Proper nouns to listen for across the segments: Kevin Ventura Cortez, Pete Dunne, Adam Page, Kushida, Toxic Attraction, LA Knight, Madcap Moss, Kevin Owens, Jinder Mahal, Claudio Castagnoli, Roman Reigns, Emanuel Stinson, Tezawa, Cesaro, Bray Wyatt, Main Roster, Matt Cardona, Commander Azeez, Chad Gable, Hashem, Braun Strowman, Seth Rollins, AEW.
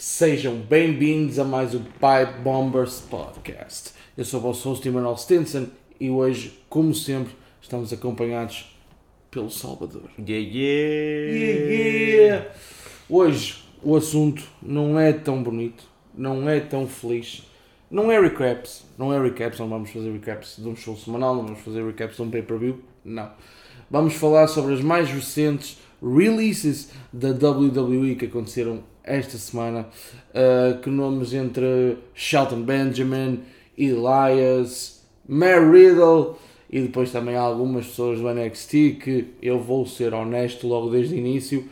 Sejam bem-vindos a mais um Pipe Bombers Podcast. Eu sou o vosso host, Emanuel Stinson, e hoje, como sempre, estamos acompanhados pelo Salvador. Hoje, o assunto não é tão bonito, não é tão feliz, não é recaps, não vamos fazer recaps de um show semanal, não vamos fazer recaps de um pay-per-view, não. Vamos falar sobre as mais recentes releases da WWE que aconteceram esta semana, que nomes entre Shelton Benjamin, Elias, Matt Riddle e depois também algumas pessoas do NXT que eu vou ser honesto logo desde o início.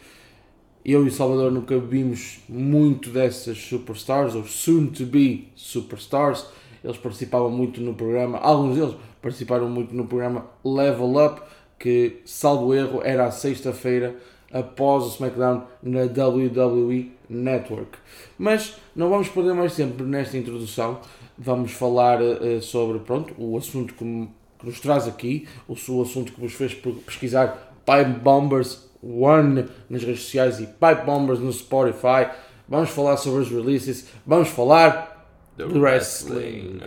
Eu e o Salvador nunca vimos muito dessas superstars, ou soon to be superstars. Eles participavam muito no programa, alguns deles participaram muito no programa Level Up, que, salvo erro, era à sexta-feira após o SmackDown na WWE Network. Mas não vamos perder mais tempo nesta introdução. Vamos falar sobre o assunto que nos traz aqui, o assunto que vos fez pesquisar Pipe Bombers One nas redes sociais e Pipe Bombers no Spotify. Vamos falar sobre as releases, vamos falar do wrestling.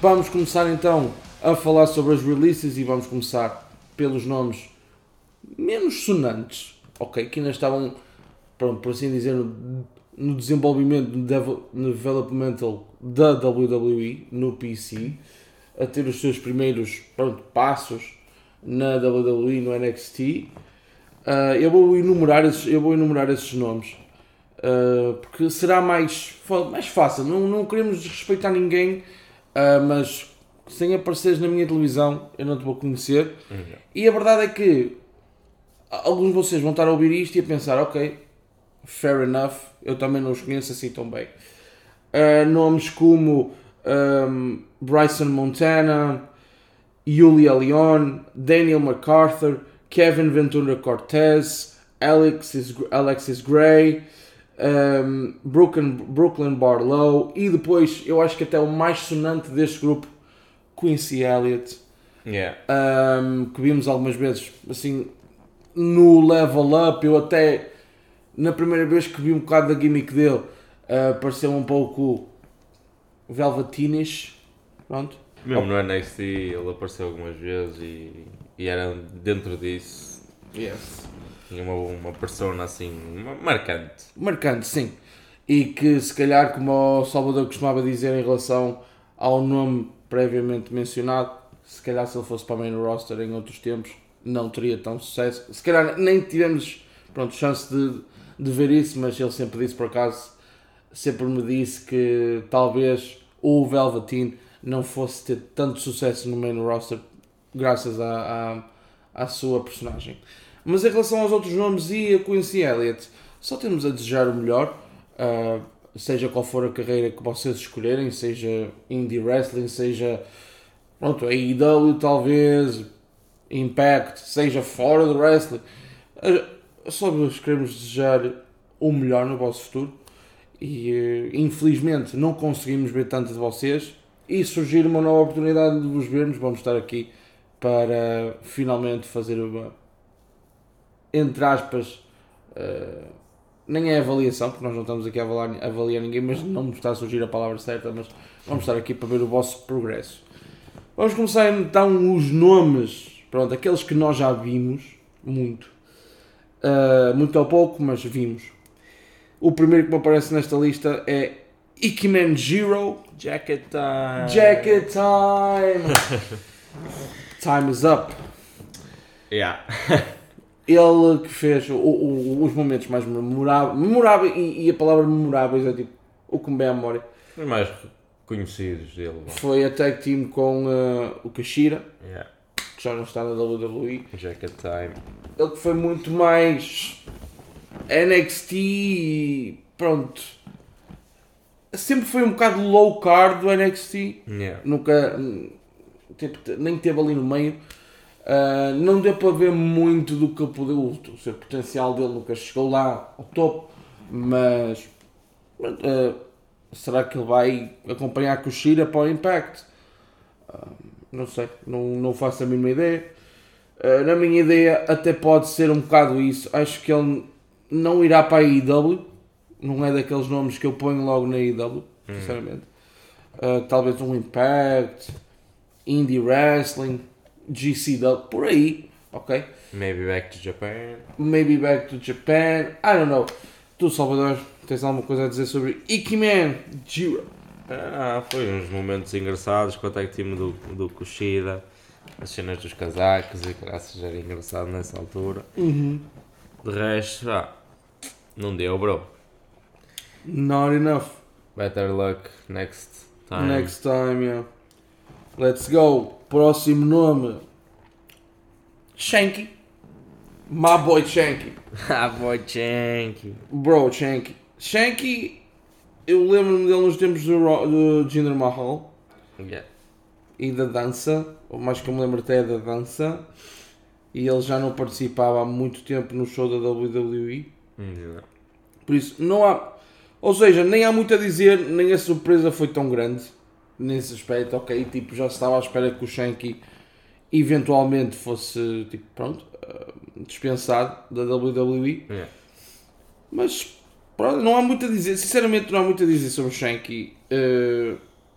Vamos começar então a falar sobre as releases e vamos começar pelos nomes menos sonantes, ok? Que ainda estavam, por assim dizer, no desenvolvimento, no developmental da WWE, no PC, a ter os seus primeiros passos na WWE, no NXT. Eu vou enumerar esses nomes, porque será mais fácil. Não queremos desrespeitar ninguém. Mas sem apareceres na minha televisão eu não te vou conhecer. E a verdade é que alguns de vocês vão estar a ouvir isto e a pensar, ok, fair enough, eu também não os conheço assim tão bem. Nomes como Bryson Montana, Yulia Leon, Daniel MacArthur, Kevin Ventura Cortez, Alexis Gray, Brooklyn Barlow, e depois eu acho que até o mais sonante deste grupo, Quincy Elliott, que vimos algumas vezes assim no Level Up. Eu até na primeira vez que vi um bocado da gimmick dele, pareceu um pouco velvetinish, pronto. Mesmo no NXT ele apareceu algumas vezes e era dentro disso. Yes. Uma persona assim, marcante, sim, e que se calhar, como o Salvador costumava dizer em relação ao nome previamente mencionado, se calhar se ele fosse para a Main Roster em outros tempos não teria tão sucesso, se calhar nem tivemos chance de ver isso, mas ele sempre disse, por acaso, sempre me disse que talvez o Velveteen não fosse ter tanto sucesso no Main Roster graças à sua personagem. Mas em relação aos outros nomes e a Quincy Elliott, só temos a desejar o melhor, seja qual for a carreira que vocês escolherem, seja indie wrestling, seja AEW talvez, Impact, seja fora do wrestling. Só vos queremos desejar o melhor no vosso futuro e infelizmente não conseguimos ver tanto de vocês, e surgir uma nova oportunidade de vos vermos, vamos estar aqui para finalmente fazer uma... entre aspas, nem é avaliação, porque nós não estamos aqui a avaliar ninguém, mas não me está a surgir a palavra certa, mas vamos estar aqui para ver o vosso progresso. Vamos começar então os nomes, aqueles que nós já vimos, muito ou pouco, mas vimos. O primeiro que me aparece nesta lista é Ikemen Jiro. Jacket time! Time is up! Yeah! Ele que fez os momentos mais memoráveis, e a palavra memoráveis é o que me vem à memória. Os mais conhecidos dele. Bom. Foi a tag team com o Kushida, que já não está na WWE. Jacket Time. Ele que foi muito mais NXT e sempre foi um bocado low card do NXT. Yeah. Nunca, tipo, nem teve ali no meio. Não deu para ver muito do que ele podia, o seu potencial dele, nunca chegou lá ao topo, mas será que ele vai acompanhar Kushida para o Impact? Não sei, não faço a mínima ideia. Na minha ideia até pode ser um bocado isso, acho que ele não irá para a AEW, não é daqueles nomes que eu ponho logo na AEW, sinceramente. Talvez um Impact, Indie Wrestling, GCW, por aí, ok? Maybe back to Japan. Maybe back to Japan, I don't know. Tu, Salvador, tens alguma coisa a dizer sobre Ikiman Jiro? Foi uns momentos engraçados com o tag team do Kushida, as cenas dos casacos e graças, já era engraçado nessa altura. De resto, não deu, bro. Not enough. Better luck next time. Next time, yeah. Let's go. Próximo nome. Shanky. My boy Shanky. My boy Shanky. Bro, Shanky. Shanky, eu lembro-me dele nos tempos do Jinder Mahal. Yeah. E da dança. Ou mais que eu me lembro até da dança. E ele já não participava há muito tempo no show da WWE. Yeah. Por isso, não há... Ou seja, nem há muito a dizer, nem a surpresa foi tão grande. Nesse aspecto, ok, tipo, já se estava à espera que o Shanky eventualmente fosse, tipo, pronto, dispensado da WWE. Yeah. Mas, pronto, não há muito a dizer, sinceramente não há muito a dizer sobre o Shanky.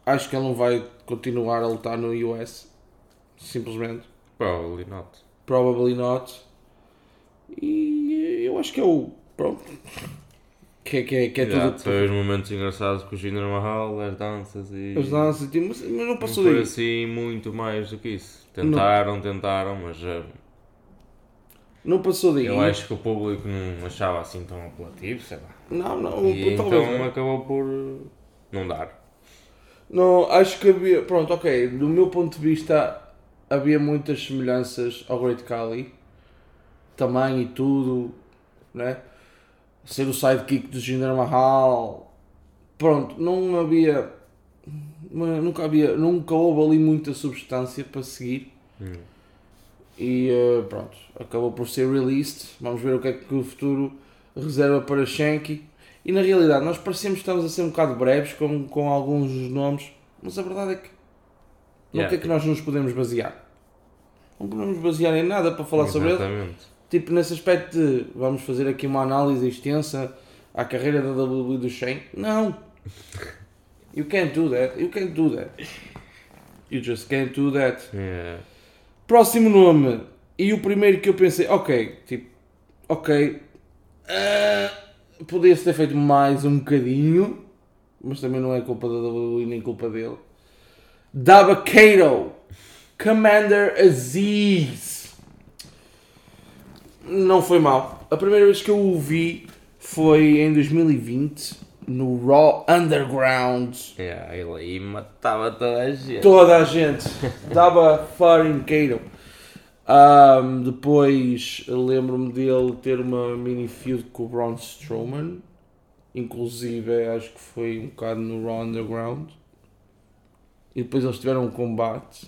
Acho que ele não vai continuar a lutar no US, simplesmente. Probably not. Probably not. E eu acho que é o... pronto. Que é tudo. Foi os momentos engraçados com o Jinder Mahal, as danças e... As danças, mas não passou daí. Não foi assim muito mais do que isso. Tentaram, mas... Não passou daí. Eu acho que o público não achava assim tão apelativo, sei lá. Não. E então talvez, acabou por não dar. Não, acho que havia... Pronto, ok. Do meu ponto de vista, havia muitas semelhanças ao Great Khali. Tamanho e tudo, né? Ser o sidekick do Jinder Mahal, pronto, não havia, nunca houve ali muita substância para seguir. E pronto, acabou por ser released. Vamos ver o que é que o futuro reserva para Shanky. E na realidade nós parecemos que estamos a ser um bocado breves com alguns dos nomes, mas a verdade é que no que é que nós nos podemos basear? Não podemos basear em nada para falar sobre ele. Tipo, nesse aspecto de vamos fazer aqui uma análise extensa à carreira da WWE do Shane. Não! You can't do that. You just can't do that. Yeah. Próximo nome. E o primeiro que eu pensei, podia-se ter feito mais um bocadinho, mas também não é culpa da WWE nem culpa dele. Dabba-Kato. Commander Azeez. Não foi mal. A primeira vez que eu o vi foi em 2020, no Raw Underground. Ele aí matava toda a gente. Toda a gente. Dabba-Kato. Depois lembro-me dele ter uma mini feud com o Braun Strowman. Inclusive acho que foi um bocado no Raw Underground. E depois eles tiveram um combate.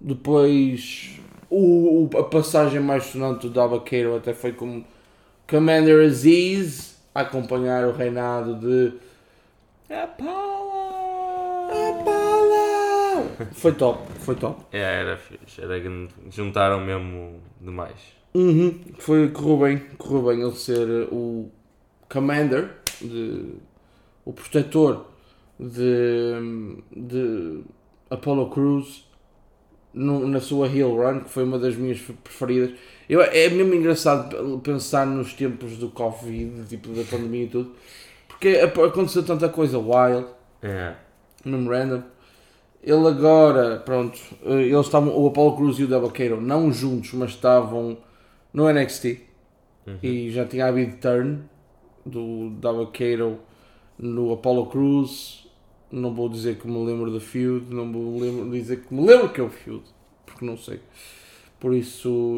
Depois... A passagem mais sonante do Dabba-Kato até foi como Commander Azeez a acompanhar o reinado de Apollo. Foi top. Era fixe, juntaram mesmo demais. Correu bem ele ser o Commander, o protetor de Apollo Crews na sua heel run, que foi uma das minhas preferidas. É mesmo engraçado pensar nos tempos do Covid, tipo da pandemia e tudo, porque aconteceu tanta coisa wild, mesmo random. Ele agora, pronto, eles estavam, o Apollo Crews e o Dabba-Kato, não juntos, mas estavam no NXT. E já tinha havido turn do Dabba-Kato no Apollo Crews. Não vou dizer que me lembro da feud, não vou dizer que me lembro que é o feud, porque não sei. Por isso,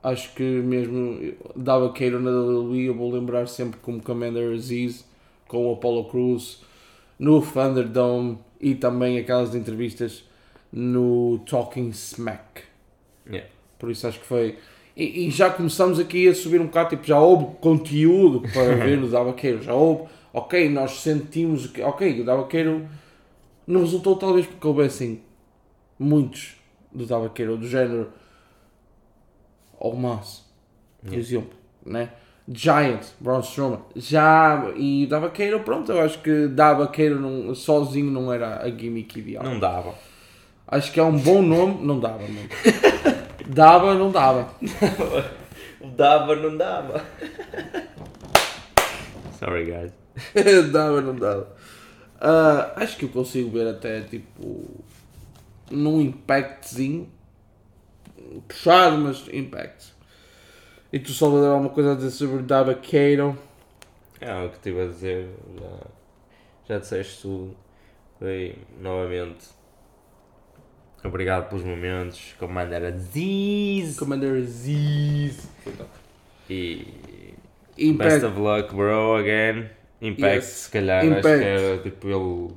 acho que mesmo Dabba-Kato na WWE eu vou lembrar sempre como Commander Azeez, com o Apollo Crews no Thunderdome e também aquelas entrevistas no Talking Smack. Yeah. Por isso acho que foi... E já começamos aqui a subir um bocado, tipo, já houve conteúdo para ver no Dabba-Kato, já houve, ok, nós sentimos que, ok, o Dabba-Kato não resultou talvez porque houvessem muitos do Dabba-Kato, do género ou Mace, por exemplo, né? Giant, Braun Strowman, já, e o Dabba-Kato, pronto, eu acho que Dabba-Kato sozinho não era a gimmick ideal. Não dava. Acho que é um bom nome, não dava, mano. Dava, não dava. Dava, não dava. Sorry, guys. Dava, não dava. Acho que eu consigo ver até, tipo, num impactzinho. Puxado, mas impact. E tu, Salvador, alguma coisa a dizer sobre Dabba-Kato? É, o que estive a dizer, já disseste tudo. Foi, novamente... Obrigado pelos momentos, Commander Azeez. E Impact. Best of luck, bro, again. Impact, yes. Se calhar, Impact. Acho que era tipo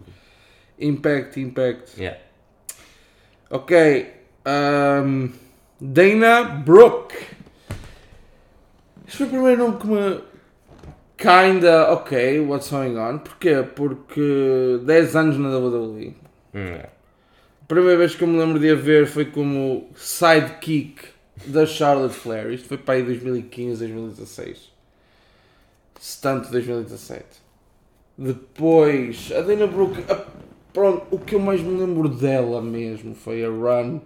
ele... Impact. Yeah. Ok. Dana Brooke. Este foi o primeiro nome que me... Kinda, ok, what's going on? Porquê? Porque 10 anos na WWE. Yeah. A primeira vez que eu me lembro de a ver foi como sidekick da Charlotte Flair. Isto foi para aí 2015, 2016. Se tanto 2017. Depois, a Dana Brooke... Pronto, o que eu mais me lembro dela mesmo foi a run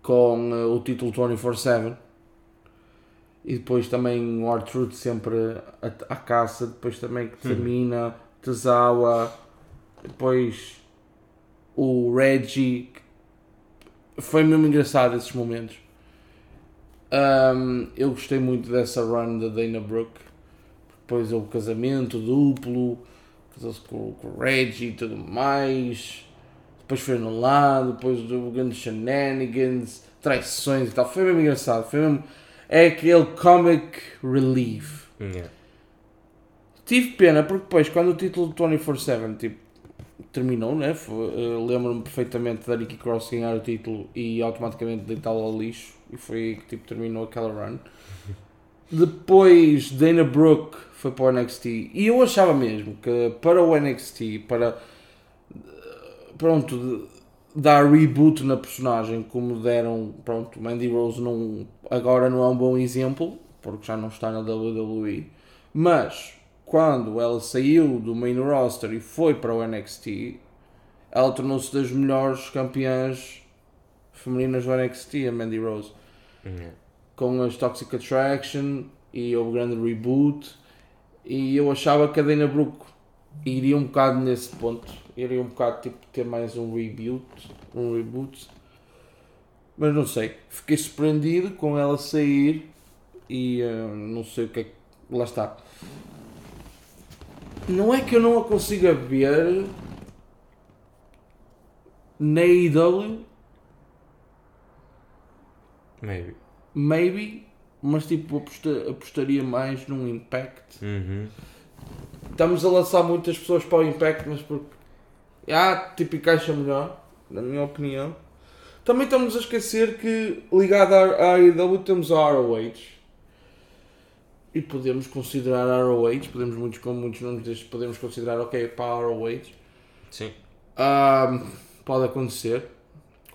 com o título 24/7. E depois também o R-Truth sempre à caça. Depois também que termina, Tezawa. Depois... O Reggie, foi mesmo engraçado esses momentos. Eu gostei muito dessa run da Dana Brooke. Depois o casamento duplo, casou-se com o Reggie e tudo mais. Depois foi anulado, depois o grande shenanigans, traições e tal. Foi mesmo engraçado, foi mesmo... É aquele comic relief. Yeah. Tive pena porque depois, quando o título do 24/7, tipo, terminou, né? Lembro-me perfeitamente da Nikki Cross ganhar o título e automaticamente deitá-lo ao lixo, e foi aí que tipo, terminou aquela run. Depois Dana Brooke foi para o NXT e eu achava mesmo que para o NXT, para pronto, dar reboot na personagem como deram, pronto, Mandy Rose não, agora não é um bom exemplo porque já não está na WWE, mas quando ela saiu do Main Roster e foi para o NXT, ela tornou-se das melhores campeãs femininas do NXT, a Mandy Rose. Com as Toxic Attraction e o grande reboot. E eu achava que a Dana Brooke iria um bocado nesse ponto. Iria um bocado tipo ter mais um reboot. Mas não sei. Fiquei surpreendido com ela sair e não sei o que é que... Lá está. Não é que eu não a consiga ver na AEW, maybe, mas tipo apostaria mais num Impact. Estamos a lançar muitas pessoas para o Impact, mas porque tipo encaixa melhor, na minha opinião. Também estamos a esquecer que ligado à AEW temos a ROH. E podemos considerar a ROH, com muitos nomes destes, podemos considerar, ok, para a ROH. Sim. Pode acontecer,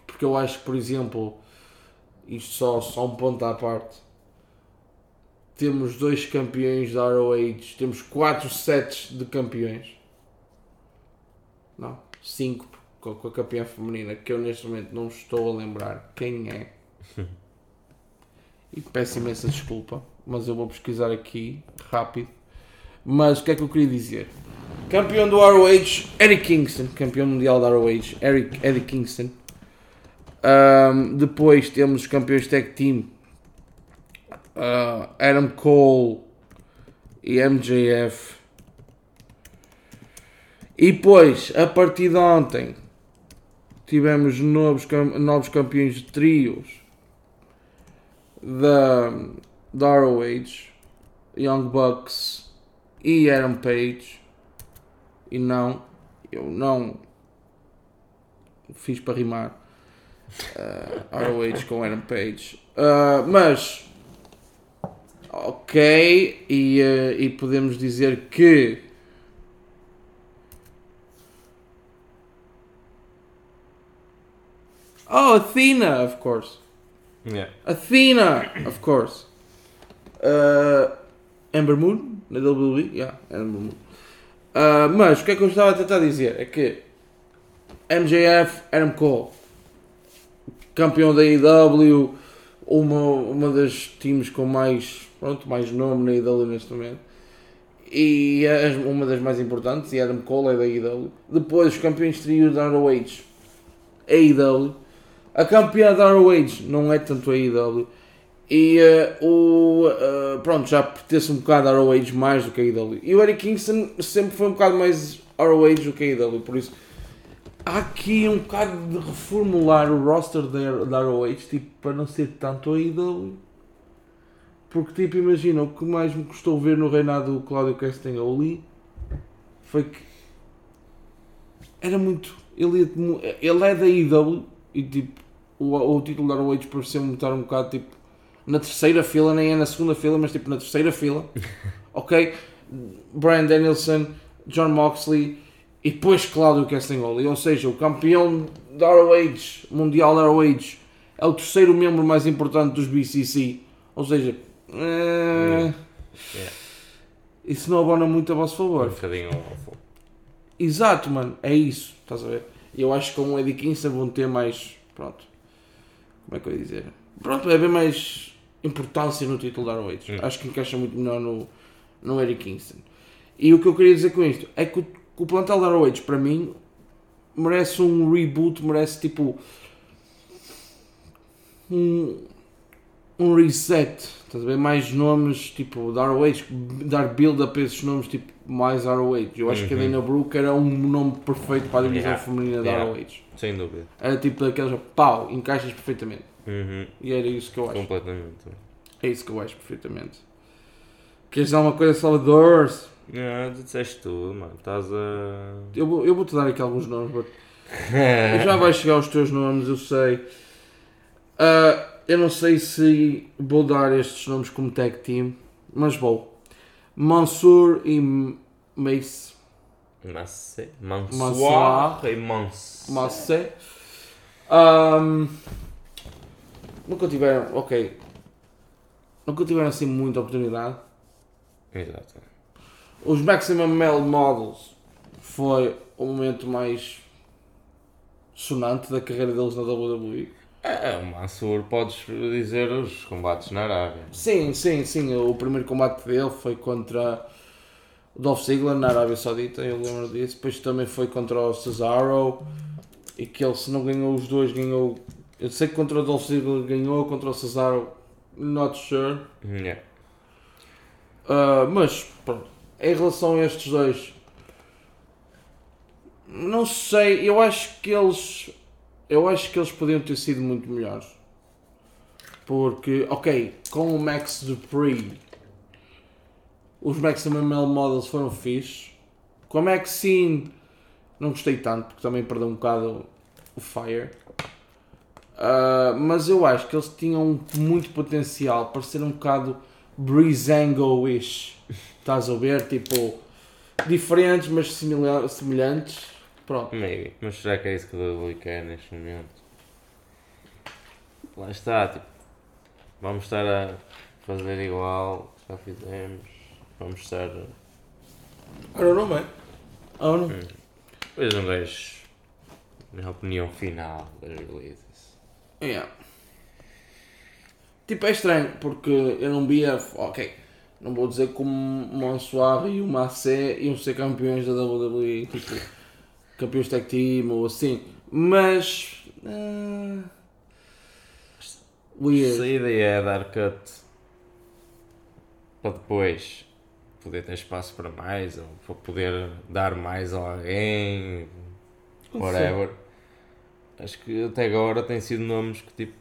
porque eu acho que, por exemplo, isto só um ponto à parte, temos 2 campeões da ROH, temos 4 sets de campeões. Não, 5 com a campeã feminina, que eu neste momento não estou a lembrar quem é. E peço imensa desculpa, mas eu vou pesquisar aqui rápido. Mas o que é que eu queria dizer? Campeão do ROH, Eddie Kingston. Campeão mundial da ROH, Eddie Kingston. Depois temos os campeões tag team, Adam Cole e MJF. E depois, a partir de ontem, tivemos novos campeões de trios da ROH, Young Bucks e Adam Page. e não, eu não fiz para rimar ROH com Adam Page, mas ok, e podemos dizer que Athena, of course. Yeah. Athena, of course. Ember Moon, na WWE, yeah, Ember Moon. Mas o que é que eu estava a tentar dizer é que MJF, Adam Cole, campeão da AEW, uma das times com mais nome na AEW neste momento, e uma das mais importantes, e Adam Cole é da AEW. Depois, os campeões trio da ROH, AEW. A campeã da ROH não é tanto a AEW, e pronto, já pertence um bocado a ROH mais do que a AEW. E o Eddie Kingston sempre foi um bocado mais ROH do que a AEW, por isso há aqui um bocado de reformular o roster da ROH, tipo, para não ser tanto a AEW. Porque, tipo, imagina, o que mais me custou ver no reinado do Claudio Castagnoli foi que era muito... Ele é da AEW e, tipo, o título da ROH pareceu-me estar um bocado, tipo, na terceira fila, nem é na segunda fila, mas tipo na terceira fila, ok? Bryan Danielson, John Moxley e depois Claudio Castagnoli, ou seja, o campeão da ROH, mundial da ROH, é o terceiro membro mais importante dos BCC, ou seja, isso não abona muito a vosso favor. Um bocadinho awful. Exato, mano, é isso, estás a ver? Eu acho que com o Eddie Kingston vão ter mais, pronto, como é que eu ia dizer? Pronto, é bem mais importância no título da ROH. Acho que encaixa muito melhor no Eddie Kingston. E o que eu queria dizer com isto é que o plantel da ROH, para mim, merece um reboot, merece tipo um reset, estás a ver? Mais nomes, tipo, da ROH, dar build-up a esses nomes, tipo, mais ROH. Eu acho que a Dana Brooke era um nome perfeito para a divisão feminina da ROH. Sem dúvida. Era tipo daqueles, pau, encaixas perfeitamente. E era isso que eu acho. Completamente. É isso que eu acho perfeitamente. Queres dar uma coisa, Salvador? Não, tu disseste tudo, mano. Estás a... Eu vou-te dar aqui alguns nomes, but... Já vai chegar aos teus nomes, eu sei. Eu não sei se vou dar estes nomes como tag team, mas vou. Mansoor e Mace. Mansoor e Mace. Nunca tiveram assim muita oportunidade. Exato. Os Maximum Male Models foi o momento mais sonante da carreira deles na WWE. O Mansoor, podes dizer, os combates na Arábia. Sim. O primeiro combate dele foi contra o Dolph Ziggler na Arábia Saudita, eu lembro disso. Depois também foi contra o Cesaro, e que ele, se não ganhou os dois, ganhou... Eu sei que contra o Dolph Ziggler ganhou, contra o Cesaro, not sure. Yeah. Mas, pronto, em relação a estes dois, não sei, eu acho que eles podiam ter sido muito melhores. Porque, ok, com o Max Dupree, os Maximum Male Models foram fixe. Com a Maxine, não gostei tanto, porque também perdeu um bocado o fire. Mas eu acho que eles tinham muito potencial para ser um bocado Breezango-ish, estás a ver? Tipo, diferentes, mas semelhantes. Pronto. Maybe. Mas será que é isso que eu vou querer neste momento? Lá está, tipo, vamos estar a fazer igual, já fizemos, vamos estar a... I don't know. Pois não vejo na opinião final das releases. Yeah. Tipo, é estranho, porque eu não via... Ok, não vou dizer como o Mansoor e o Mace iam ser campeões da WWE, tipo, campeões tag team ou assim, mas... weird. A ideia é dar cut para depois poder ter espaço para mais, ou para poder dar mais a alguém, whatever. Sim. Acho que até agora têm sido nomes que, tipo,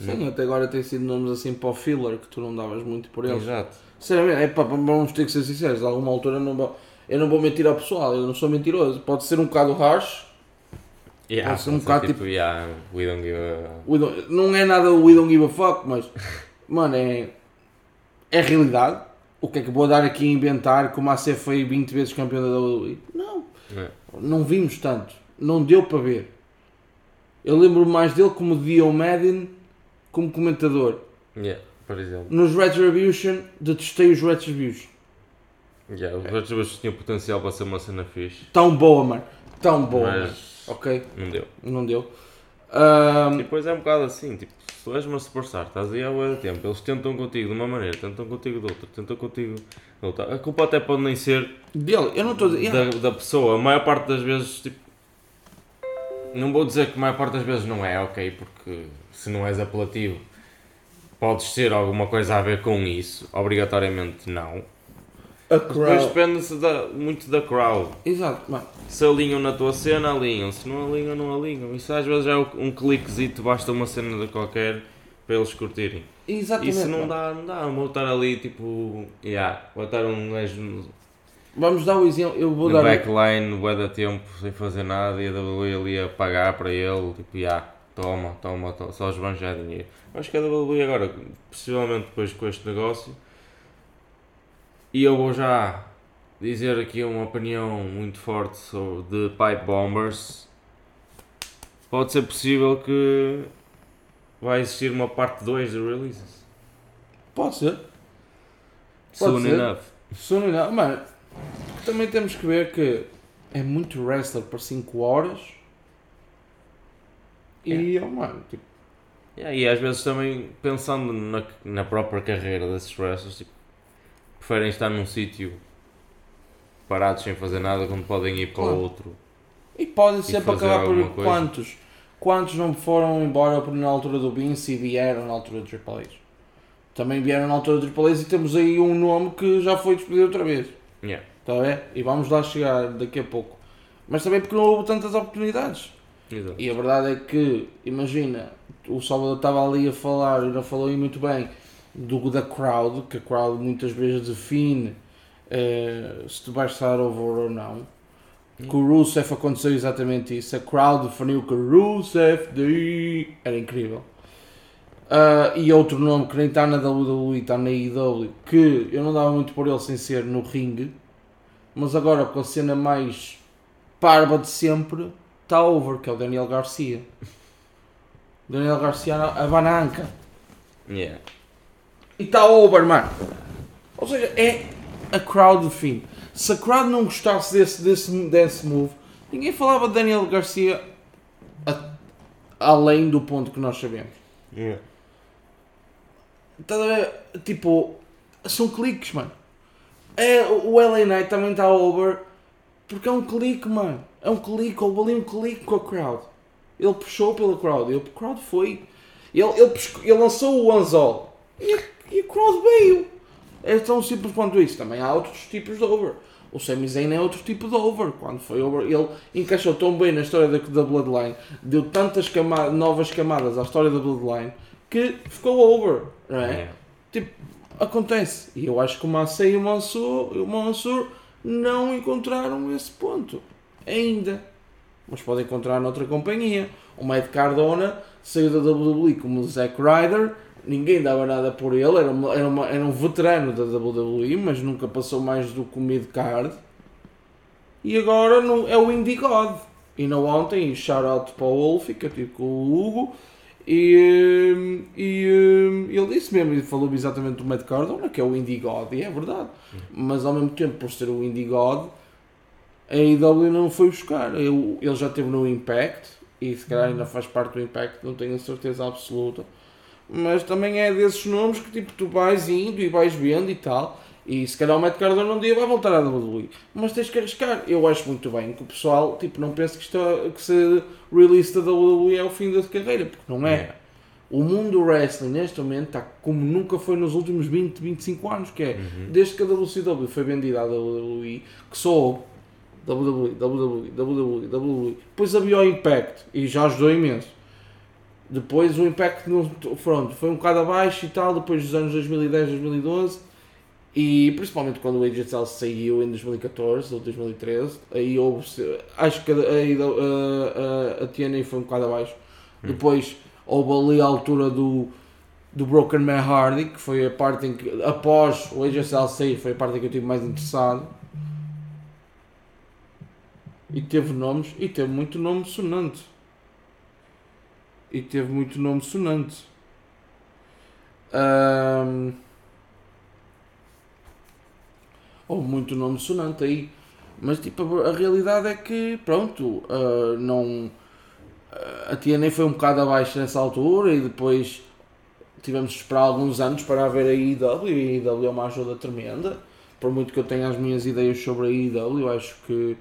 Sim, até agora tem sido nomes assim para o filler, que tu não davas muito por eles. Exato. Sinceramente, é, pá, vamos ter que ser sinceros, a alguma altura eu não vou mentir ao pessoal, eu não sou mentiroso. Pode ser um bocado harsh. Yeah, pode ser um bocado tipo... Yeah, we don't give a... Não é nada we don't give a fuck, mas... Mano, é realidade. O que é que vou dar aqui a inventar como a AC foi 20 vezes campeão da WWE? Não. Não vimos tanto. Não deu para ver. Eu lembro-me mais dele como Dio Madden, como comentador. Yeah, por exemplo. Nos Retribution, detestei os Retribution. Yeah, os Retribution tinham potencial para ser uma cena fixe. Tão boa, mano. Tão boa, mas... mano. Ok? Não deu. E depois é um bocado assim, tipo, se tu és uma superstar, estás aí há bué de tempo, eles tentam contigo de uma maneira, tentam contigo de outra, tentam contigo de outra. A culpa até pode nem ser dele, eu não estou a dizer da pessoa, a maior parte das vezes, tipo, não vou dizer que a maior parte das vezes não é, ok, porque se não és apelativo, podes ter alguma coisa a ver com isso, obrigatoriamente não. Depois depende-se muito da crowd. Exato, mano. Se alinham na tua cena, alinham. Se não alinham, não alinham. Isso às vezes é um cliquezito, basta uma cena de qualquer para eles curtirem. Exatamente. E se não dá, não dá. Vou estar ali tipo. Yeah, vou estar um gajo. Vamos dar o exemplo. Eu vou dar. Backline, bué da tempo, sem fazer nada e a WWE ali a pagar para ele. Tipo, yeah, toma. Só os vans já é dinheiro. Acho que a WWE agora, possivelmente depois com este negócio. E eu vou já dizer aqui uma opinião muito forte sobre de Pipe Bombers. Pode ser possível que vai existir uma parte 2 de releases. Pode ser. Soon enough. Mano, também temos que ver que é muito wrestler para 5 horas. E, yeah. Mano, tipo... Yeah, e às vezes também pensando na própria carreira desses wrestlers, tipo, preferem estar num sítio parados sem fazer nada quando podem ir para outro. E podem sempre acabar por ir. Quantos não foram embora na altura do Vince e vieram na altura do Triple H? Também vieram na altura do Triple H e temos aí um nome que já foi despedido outra vez. Yeah. Tá bem? E vamos lá chegar daqui a pouco. Mas também porque não houve tantas oportunidades. Exato. E a verdade é que, imagina, o Salvador estava ali a falar e não falou aí muito bem. Da crowd, que a crowd muitas vezes define se tu vais estar over ou não. Com o Rusev aconteceu exatamente isso. A crowd definiu que Rusev era incrível. E outro nome que nem está na WWE, está na AEW, que eu não dava muito por ele sem ser no ringue, mas agora com a cena mais parva de sempre, está over, que é o Daniel Garcia. Daniel Garcia, a bananca. Yeah. E está over, mano. Ou seja, é a crowd do fim. Se a crowd não gostasse desse move, ninguém falava de Daniel Garcia além do ponto que nós sabemos. Yeah. Estás a ver? Tipo, são cliques, mano. É, o LA Knight também está over porque é um clique, mano. É um clique, houve ali um clique com a crowd. Ele puxou pela crowd. A crowd foi. Ele lançou o anzol. E a crowd veio. É tão simples quanto isso. Também há outros tipos de over. O Sami Zayn é outro tipo de over. Quando foi over, ele encaixou tão bem na história da Bloodline, deu tantas novas camadas à história da Bloodline, que ficou over, não é? Tipo, acontece. E eu acho que o Mace e o Mansoor não encontraram esse ponto ainda. Mas podem encontrar noutra companhia. O Matt Cardona saiu da WWE como o Zack Ryder. Ninguém dava nada por ele, era um veterano da WWE, mas nunca passou mais do que o mid-card. E agora é o Indie God. E não ontem, shout-out para o Wolf, que eu tive com o Hugo. E ele disse mesmo, ele falou exatamente do Matt Cardona, que é o Indie God, e é verdade. Mas ao mesmo tempo, por ser o Indie God, a AEW não foi buscar. Ele já esteve no Impact, e se calhar ainda faz parte do Impact, não tenho a certeza absoluta. Mas também é desses nomes que tipo, tu vais indo e vais vendo e tal. E se calhar o Matt Cardona um dia vai voltar à WWE. Mas tens que arriscar. Eu acho muito bem que o pessoal tipo, não pense que se release da WWE é o fim da carreira. Porque não é. O mundo do wrestling neste momento está como nunca foi nos últimos 20, 25 anos. Que é, desde que a WCW foi vendida à WWE, que só houve WWE. Depois havia o Impact e já ajudou imenso. Depois o Impact foi um bocado abaixo e tal, depois dos anos 2010, 2012, e principalmente quando o AJ Styles saiu em 2014 ou 2013, aí houve, acho que a TNA foi um bocado abaixo. Depois houve ali a altura do Broken Man Hardy, que foi a parte em que, após o AJ Styles sair, foi a parte em que eu estive mais interessado. E teve nomes, e teve muito nome sonante. Muito nome sonante aí. Mas tipo, a realidade é que pronto, a TNA foi um bocado abaixo nessa altura e depois tivemos de esperar alguns anos para haver a AEW, e a AEW é uma ajuda tremenda. Por muito que eu tenha as minhas ideias sobre a AEW, eu acho que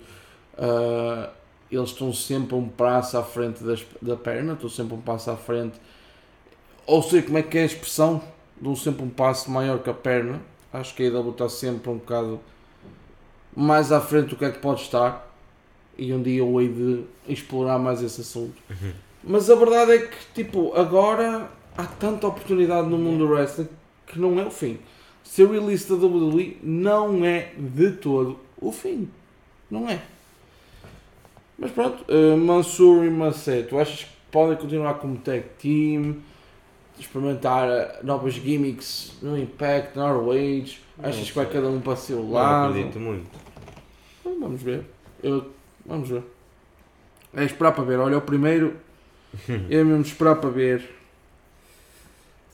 eles estão sempre um passo à frente da perna, estão sempre um passo à frente, ou sei como é que é a expressão, dão sempre um passo maior que a perna. Acho que a AEW está sempre um bocado mais à frente do que é que pode estar, e um dia eu hei de explorar mais esse assunto. Mas a verdade é que tipo, agora há tanta oportunidade no mundo do wrestling que não é o fim. Ser release da WWE não é de todo o fim, não é? Mas pronto, Mansoor e Mace, tu achas que podem continuar como tag team, experimentar novas gimmicks no Impact, na ROH? Achas que vai cada um para o seu lado? Não acredito muito. Vamos ver. Vamos ver. É esperar para ver. Olha, o primeiro é mesmo esperar para ver.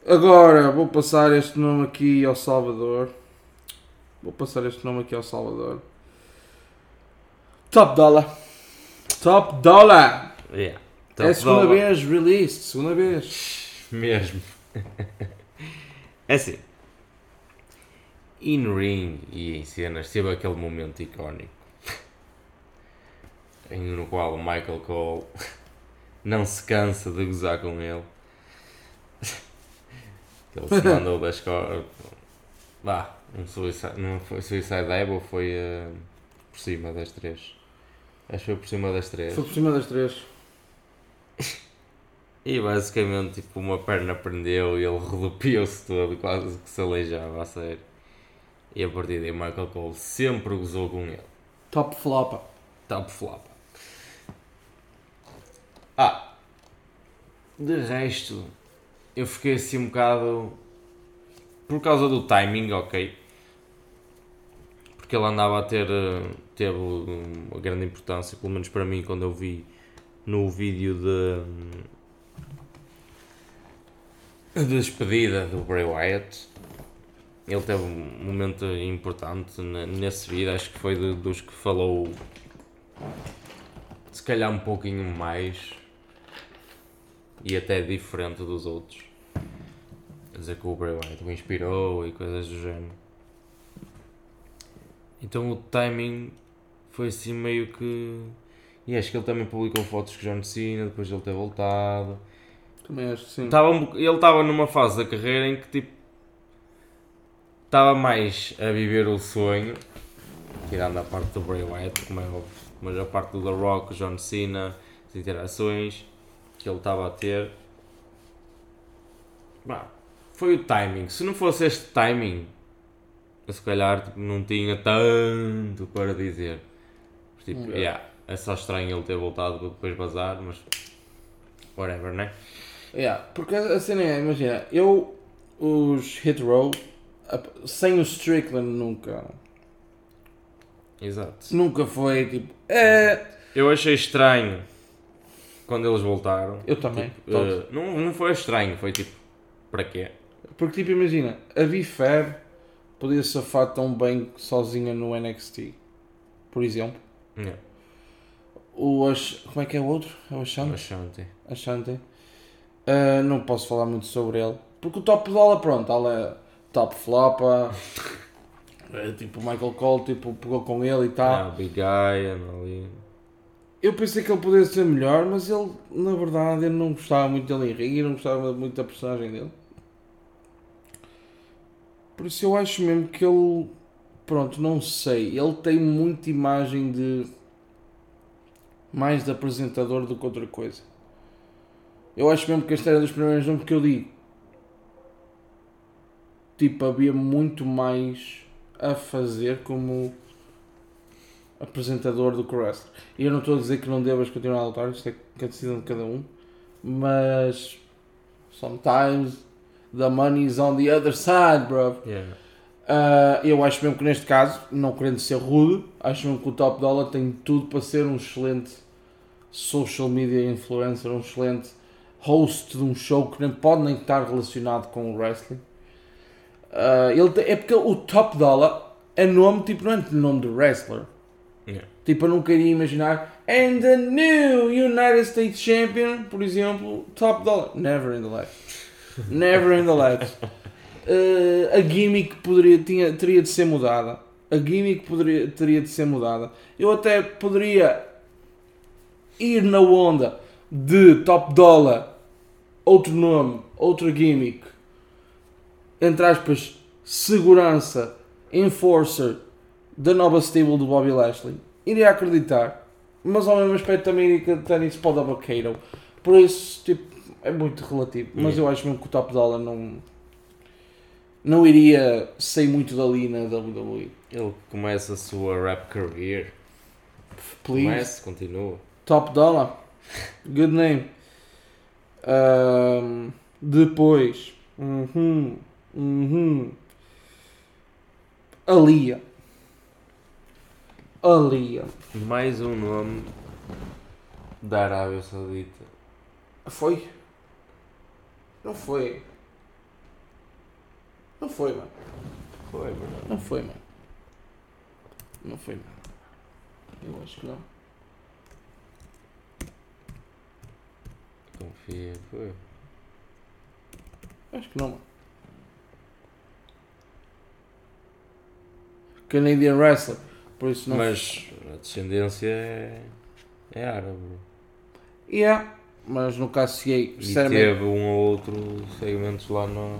Agora vou passar este nome aqui ao Salvador. Top Dollar. Yeah, top é a segunda dollar. Vez released, segunda vez. Mesmo. É assim. In ring e em cenas teve aquele momento icónico no qual o Michael Cole não se cansa de gozar com ele. Ele se mandou da escola. Vá, não foi suicide dive ou foi por cima das três? Acho que foi por cima das três. E basicamente, tipo, uma perna prendeu e ele rodopiou-se todo, quase que se aleijava a sério. E a partir daí, Michael Cole sempre gozou com ele. Top flop. De resto, eu fiquei assim um bocado. Por causa do timing, ok. Porque ele andava a ter. Teve uma grande importância, pelo menos para mim, quando eu vi no vídeo de despedida do Bray Wyatt. Ele teve um momento importante nesse vídeo, acho que foi dos que falou se calhar um pouquinho mais e até diferente dos outros. Quer dizer que o Bray Wyatt o inspirou e coisas do género. Então o timing foi assim meio que... E acho que ele também publicou fotos com John Cena, depois de ele ter voltado. Também acho que sim. Ele estava numa fase da carreira em que tipo... Estava mais a viver o sonho, tirando a parte do Bray Wyatt, como é óbvio, mas a parte do The Rock, John Cena, as interações que ele estava a ter. Bah, foi o timing. Se não fosse este timing, se calhar tipo, não tinha tanto para dizer. Tipo, é só estranho ele ter voltado para depois vazar, mas whatever, né? Porque a cena é, imagina, eu os Hit Row sem o Strickland nunca. Exato. Nunca foi tipo. Eu achei estranho quando eles voltaram. Eu também. Tipo, não foi estranho, foi tipo, para quê? Porque tipo, imagina, a V-Fab podia safar tão bem sozinha no NXT, por exemplo. Yeah. Como é que é o outro? É o Ashanti. Não posso falar muito sobre ele. Porque o Top Dollar, pronto, ela é top flopa. Tipo, o Michael Cole tipo, pegou com ele e tal. Big Guy. Eu pensei que ele pudesse ser melhor, mas ele, na verdade, eu não gostava muito dele em ringue, não gostava muito da personagem dele. Por isso eu acho mesmo que ele, pronto, não sei, ele tem muita imagem de mais de apresentador do que outra coisa. Eu acho mesmo que este era dos primeiros nomes que eu digo. Tipo, havia muito mais a fazer como apresentador do wrestling. E eu não estou a dizer que não devas continuar a lutar, isto é a decisão de cada um. Mas sometimes the money is on the other side, bro. Yeah. Eu acho mesmo que neste caso, não querendo ser rude, acho mesmo que o Top Dollar tem tudo para ser um excelente social media influencer, um excelente host de um show que nem pode nem estar relacionado com o wrestling. É porque o Top Dollar é nome, tipo, não é nome de wrestler. Yeah. Tipo, eu nunca iria imaginar and the new United States Champion, por exemplo, Top Dollar. Never in the life. Never in the life. A gimmick teria de ser mudada. A gimmick teria de ser mudada. Eu até poderia ir na onda de Top Dollar, outro nome, outra gimmick, entre aspas, segurança, enforcer, da nova stable do Bobby Lashley. Iria acreditar, mas ao mesmo aspecto também iria acreditar nisso para o Dabba-Kato. Por isso, tipo, é muito relativo. Mas eu acho mesmo que o Top Dollar não iria sair muito dali na WWE. Ele começa a sua rap career. Please. Começa, continua. Top Dollar. Good name. Depois. Alia. Mais um nome da Arábia Saudita. Foi? Não foi, mano. Eu acho que não. Confia, foi. Acho que não, mano. Canadian wrestler. Por isso não. Mas a descendência é árabe. Yeah, mas nunca associei. E teve um ou outro segmento lá no...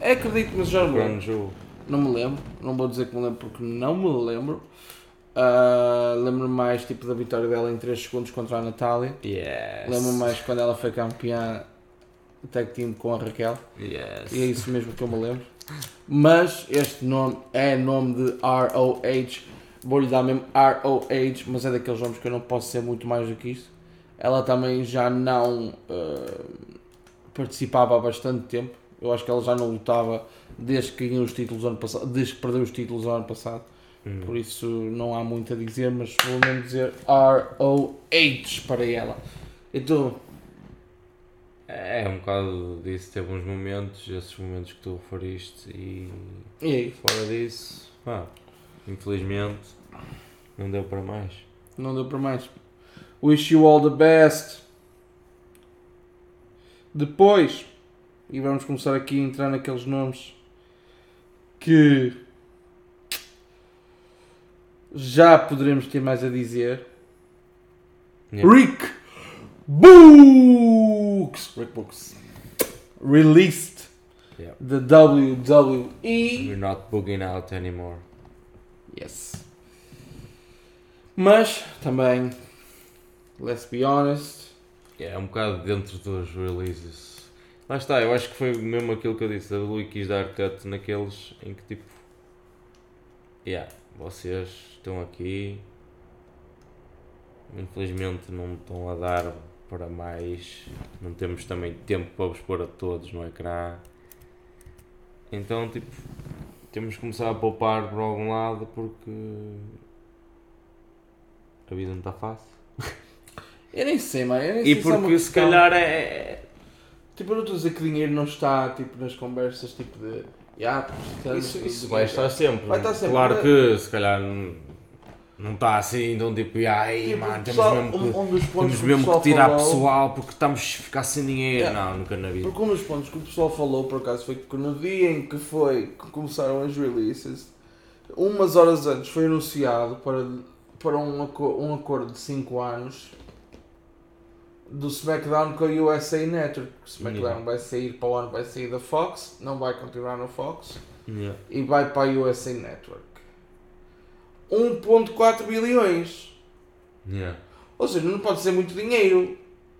É, acredito, mas já não me lembro. Não vou dizer que me lembro porque não me lembro. Lembro-me mais tipo da vitória dela em 3 segundos contra a Natália. Yes. Lembro-me mais quando ela foi campeã tag team com a Raquel. Yes. E é isso mesmo que eu me lembro. Mas este nome é nome de ROH. Vou-lhe dar mesmo ROH, mas é daqueles nomes que eu não posso ser muito mais do que isso. Ela também já não participava há bastante tempo. Eu acho que ela já não lutava desde que ganhou os títulos ano passado, desde que perdeu os títulos no ano passado. Por isso não há muito a dizer, mas vou mesmo dizer ROH para ela. Então é um bocado disso, teve uns momentos, esses momentos que tu referiste e fora disso, infelizmente, não deu para mais. Wish you all the best. Depois, e vamos começar aqui a entrar naqueles nomes que já poderemos ter mais a dizer. Yeah. Rick Books! Rick Books. Released the WWE. We're not booking out anymore. Yes. Mas, também, let's be honest. É um bocado dentro dos releases. Lá está, eu acho que foi mesmo aquilo que eu disse. A WWE quis dar cut naqueles em que tipo... vocês estão aqui. Infelizmente não estão a dar para mais. Não temos também tempo para vos pôr a todos no ecrã. Então, tipo... Temos que começar a poupar por algum lado porque a vida não está fácil. Eu nem sei, mano. E porque se calhar é... Tipo, eu não estou a dizer que dinheiro não está tipo, nas conversas tipo de... isso vai estar sempre. Claro que se calhar não está assim, então tipo... temos mesmo que tirar pessoal porque estamos a ficar sem dinheiro. Não, nunca na vida. Porque um dos pontos que o pessoal falou, por acaso, foi que no dia em que começaram as releases, umas horas antes foi anunciado para um acordo de 5 anos do SmackDown com a USA Network. O SmackDown vai sair para o ano, vai sair da Fox, não vai continuar no Fox, e vai para a USA Network. 1.4 bilhões. Ou seja, não pode ser muito dinheiro.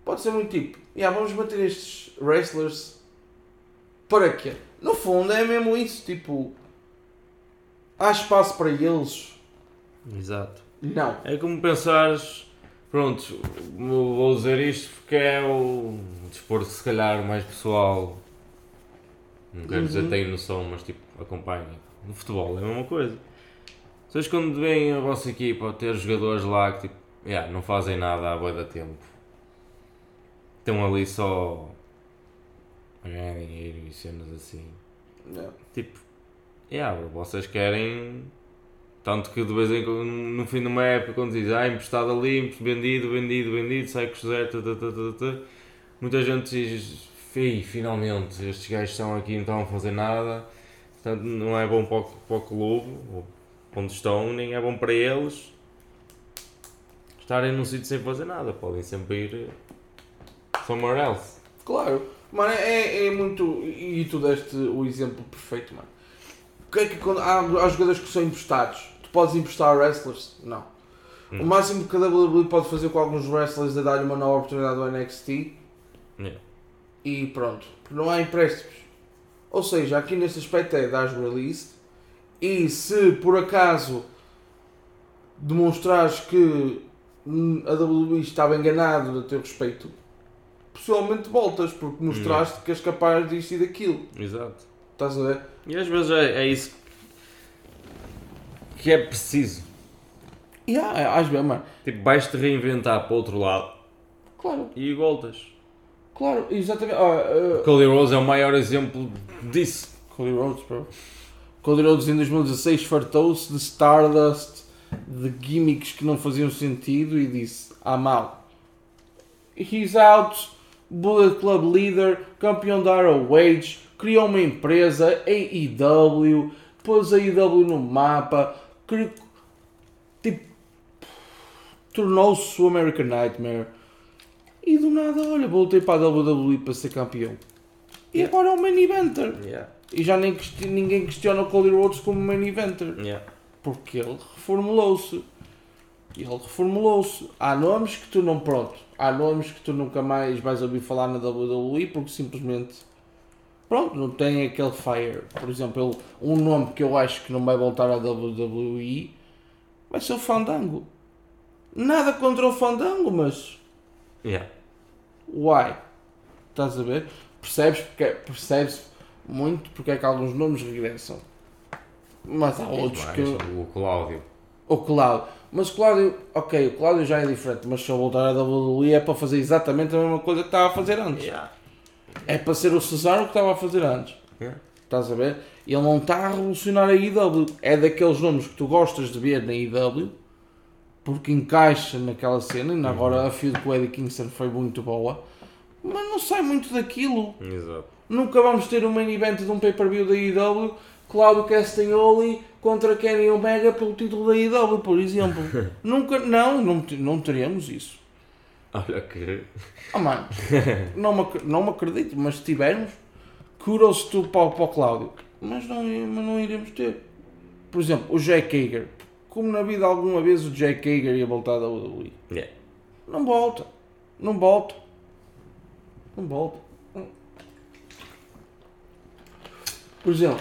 Pode ser muito tipo, vamos bater estes wrestlers para quê? No fundo é mesmo isso, tipo, há espaço para eles? Exato. Não. É como pensares, pronto, vou usar isto porque é o desporto se calhar mais pessoal, não quero dizer tem noção, mas tipo, acompanha. No futebol é a mesma coisa. Vocês quando vêm a vossa equipa ter jogadores lá que tipo, não fazem nada à boa da tempo, estão ali só a ganhar dinheiro e cenas assim. Não. Tipo, vocês querem... Tanto que de vez em quando, no fim de uma época, quando dizem emprestado ali, vendido, sai com o José, muita gente diz, finalmente, estes gajos estão aqui e não estão a fazer nada, portanto não é bom para o clube, onde estão, nem é bom para eles estarem num sítio sem fazer nada, podem sempre ir somewhere else. Claro, mano, é muito, e tu deste o exemplo perfeito, mano. O que é que quando há jogadores que são emprestados? Tu podes emprestar wrestlers? Não. O máximo que a WWE pode fazer com alguns wrestlers é dar-lhe uma nova oportunidade ao NXT. E pronto. Porque não há empréstimos. Ou seja, aqui neste aspecto é dar release. E se por acaso demonstrares que a WWE estava enganado a teu respeito, pessoalmente voltas, porque mostraste que és capaz disto e daquilo. Exato. Estás a ver? E às vezes é isso que é preciso. Às vezes, mano. Tipo, vais-te reinventar para o outro lado. Claro. E voltas. Claro, exatamente. Cody Rhodes é o maior exemplo disso. Cody Rhodes, bro. Cody Rhodes em 2016 fartou-se de Stardust, de gimmicks que não faziam sentido e disse, mal. He's out, Bullet Club leader, campeão da ROH, criou uma empresa, AEW, pôs a AEW no mapa, tornou-se o American Nightmare. E do nada, olha, voltei para a WWE para ser campeão. E agora é um main eventer. E já nem ninguém questiona o Cody Rhodes como main eventer. Porque ele reformulou-se. Há nomes que tu não... Há nomes que tu nunca mais vais ouvir falar na WWE porque simplesmente... não tem aquele fire. Por exemplo, um nome que eu acho que não vai voltar à WWE vai ser o Fandango. Nada contra o Fandango, mas... Why? Estás a ver? Percebes muito porque é que alguns nomes regressam. Mas há outros que... O Claudio. Mas o Claudio... o Claudio já é diferente, mas se eu voltar à WWE é para fazer exatamente a mesma coisa que estava a fazer antes. É para ser o Cesaro que estava a fazer antes. Estás a ver? Ele não está a revolucionar a AEW. É daqueles nomes que tu gostas de ver na AEW porque encaixa naquela cena. E agora a feud com o Eddie Kingston foi muito boa, mas não sai muito daquilo. Exato. Nunca vamos ter um main event de um pay-per-view da AEW, Claudio Castagnoli contra Kenny Omega pelo título da AEW, por exemplo. Não teremos isso. Olha que... mano, não me acredito, mas se tivermos, curos-se tu para o Cláudio. Mas não iremos ter. Por exemplo, o Jack Hager. Como na vida alguma vez o Jack Hager ia voltar da WWE? Não volta. Por exemplo,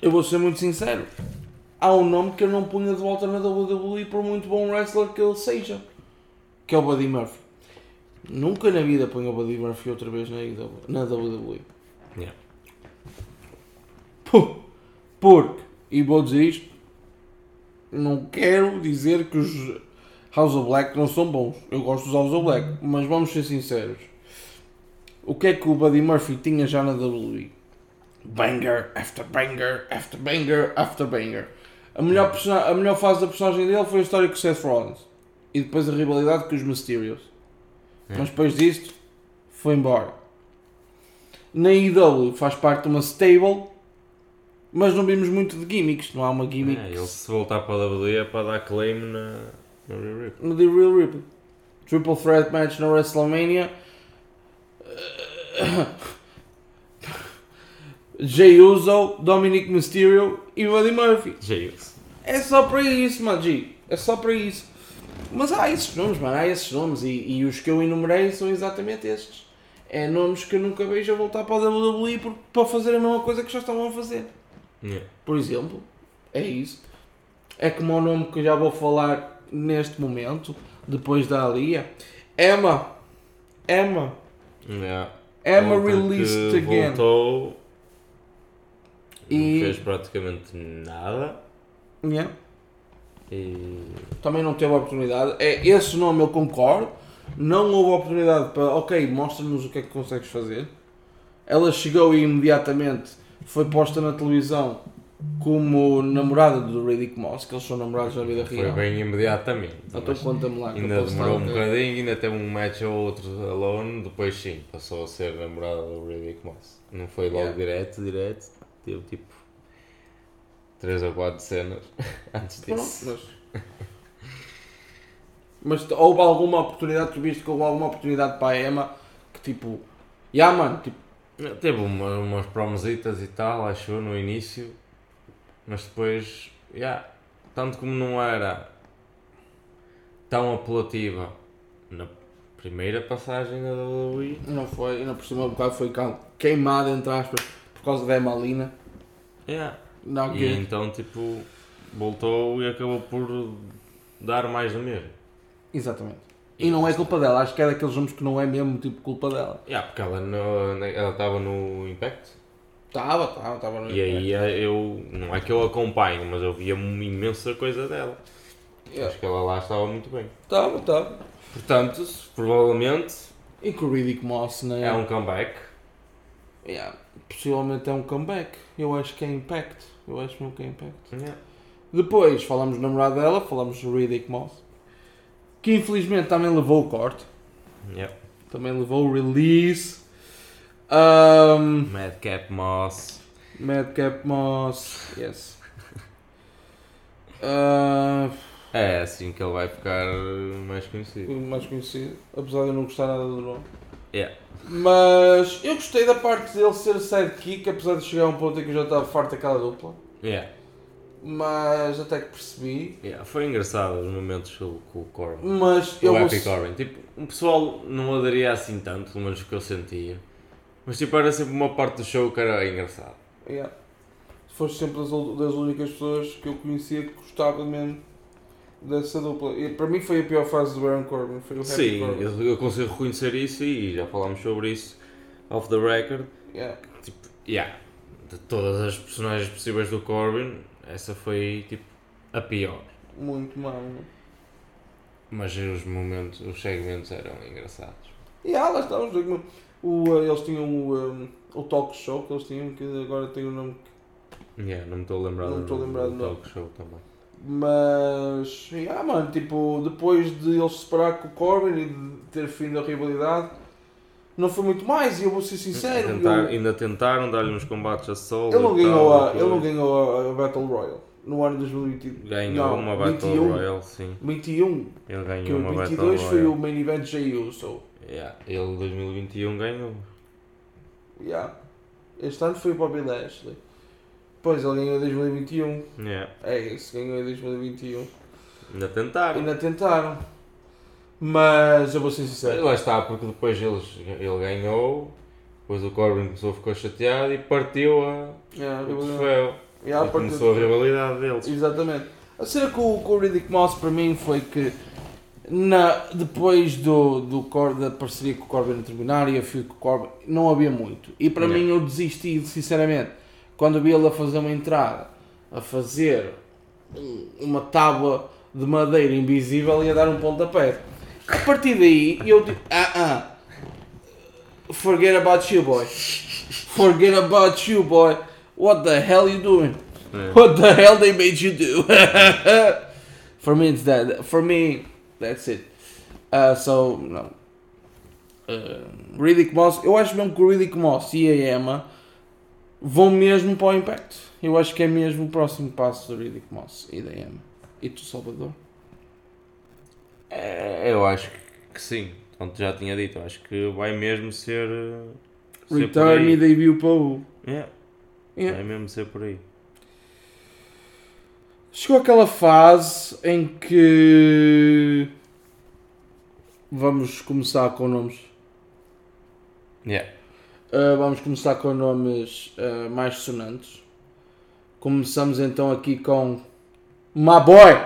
eu vou ser muito sincero. Há um nome que eu não punha de volta na WWE por muito bom wrestler que ele seja. Que é o Buddy Murphy. Nunca na vida ponho o Buddy Murphy outra vez na WWE. Porque, e vou dizer isto, não quero dizer que os House of Black não são bons. Eu gosto dos House of Black, mas vamos ser sinceros. O que é que o Buddy Murphy tinha já na WWE? Banger, after banger, after banger, after banger. A melhor fase da personagem dele foi a história com o Seth Rollins. E depois a rivalidade com os Mysterios. Mas depois disto, foi embora. Na AEW faz parte de uma stable, mas não vimos muito de gimmicks. Não há uma gimmick. Ele se voltar para a WWE é para dar claim na Real Ripley. No The Real Ripley. Triple Threat Match na WrestleMania. Jey Uso, Dominic Mysterio e Buddy Murphy. É só para isso, mano. É só para isso. Mas há esses nomes, mano, há esses nomes, e os que eu enumerei são exatamente estes. É nomes que eu nunca vejo a voltar para a WWE para fazer a mesma coisa que já estavam a fazer. Yeah. Por exemplo, é isso. É como o nome que já vou falar neste momento, depois da Alia. Emma. Yeah. Emma released again. Voltou, e não fez praticamente nada. Yeah. E... também não teve oportunidade. É, esse nome eu concordo. Não houve oportunidade para... ok, mostra-nos o que é que consegues fazer. Ela chegou e imediatamente foi posta na televisão como namorada do Riddick Moss, que eles são namorados na vida real. Foi bem imediatamente. Então conta-me lá. Ainda demorou um bocadinho, ainda teve um match ou outro alone, depois sim, passou a ser namorada do Riddick Moss. Não foi logo direto, teve tipo 3 ou 4 cenas antes disso. Pronto, mas houve alguma oportunidade, tu viste que houve alguma oportunidade para a Emma, que tipo, teve umas promositas e tal, achou no início, mas depois, tanto como não era tão apelativa na primeira passagem da WWE. Não foi, e na próxima bocado foi queimada, entre aspas, por causa da Emma Lina. E então tipo, voltou e acabou por dar mais do mesmo. Exatamente. E não é culpa dela, acho que é daqueles nomes que não é mesmo tipo culpa dela. Porque ela estava no Impact. Estava no Impact. E aí eu, não é que eu acompanho, mas eu via imensa coisa dela. Acho que ela lá estava muito bem. Estava. Portanto, provavelmente... e com o Riddick Moss, não é? É um comeback. Possivelmente é um comeback. Eu acho que é Impact. Depois, falamos do namorado dela, falamos do Riddick Moss. Que infelizmente também levou o corte. Também levou o release. Madcap Moss. Yes. É assim que ele vai ficar mais conhecido. Apesar de eu não gostar nada do nome. Mas eu gostei da parte dele ser sidekick, apesar de chegar a um ponto em que eu já estava farto daquela dupla. Mas até que percebi. Foi engraçado os momentos com o Corbin. Corbin. Tipo, o pessoal não aderia assim tanto, pelo menos o que eu sentia. Mas tipo, era sempre uma parte do show que era engraçado. Foste sempre das únicas pessoas que eu conhecia que gostava mesmo dessa dupla. E para mim foi a pior fase do Baron Corbin. Foi o Corbin. Eu consigo reconhecer isso e já falámos sobre isso off the record. De todas as personagens possíveis do Corbin, essa foi tipo a pior. Muito mal. Mas os segmentos eram engraçados. Lá está, eles tinham o talk show que eles tinham, que agora tem o nome que... não me estou a lembrar do talk show também. Mas... depois de ele se separar com o Corbin e de ter fim da rivalidade, não foi muito mais, e eu vou ser sincero. Ainda tentaram dar-lhe uns combates a solo. Ele não ganhou a Battle Royal no ano de 2021. Ganhou uma Battle Royal, sim. 21. Ele ganhou que uma Battle Royal. 22 foi o Main Event Jey Uso. Ele em 2021 ganhou. Este ano foi o Bobby Lashley. Pois, ele ganhou em 2021. É isso, ganhou em 2021. Ainda tentaram. Mas eu vou ser sincero. Lá está, porque depois ele ganhou, depois o Corbin ficou chateado e partiu o troféu. E começou a rivalidade deles. Exatamente. A cena com o Riddick Moss para mim foi que depois da parceria com o Corbin terminar e eu fui com o Corbin, não havia muito. E para mim eu desisti, sinceramente, quando vi ele a fazer uma entrada, a fazer uma tábua de madeira invisível e a dar um pontapé. A partir daí, eu digo, Forget about you, boy. What the hell you doing? What the hell they made you do? That's it. No. Riddick Moss, eu acho mesmo que o Riddick Moss e a Emma vão mesmo para o Impact. Eu acho que é mesmo o próximo passo do Riddick Moss e da Emma. E tu, Salvador? Eu acho que sim, como já tinha dito, acho que vai mesmo ser Return e debut para o... vai mesmo ser por aí. Chegou aquela fase em que vamos começar com nomes. Vamos começar com nomes mais sonantes. Começamos então aqui com my boy,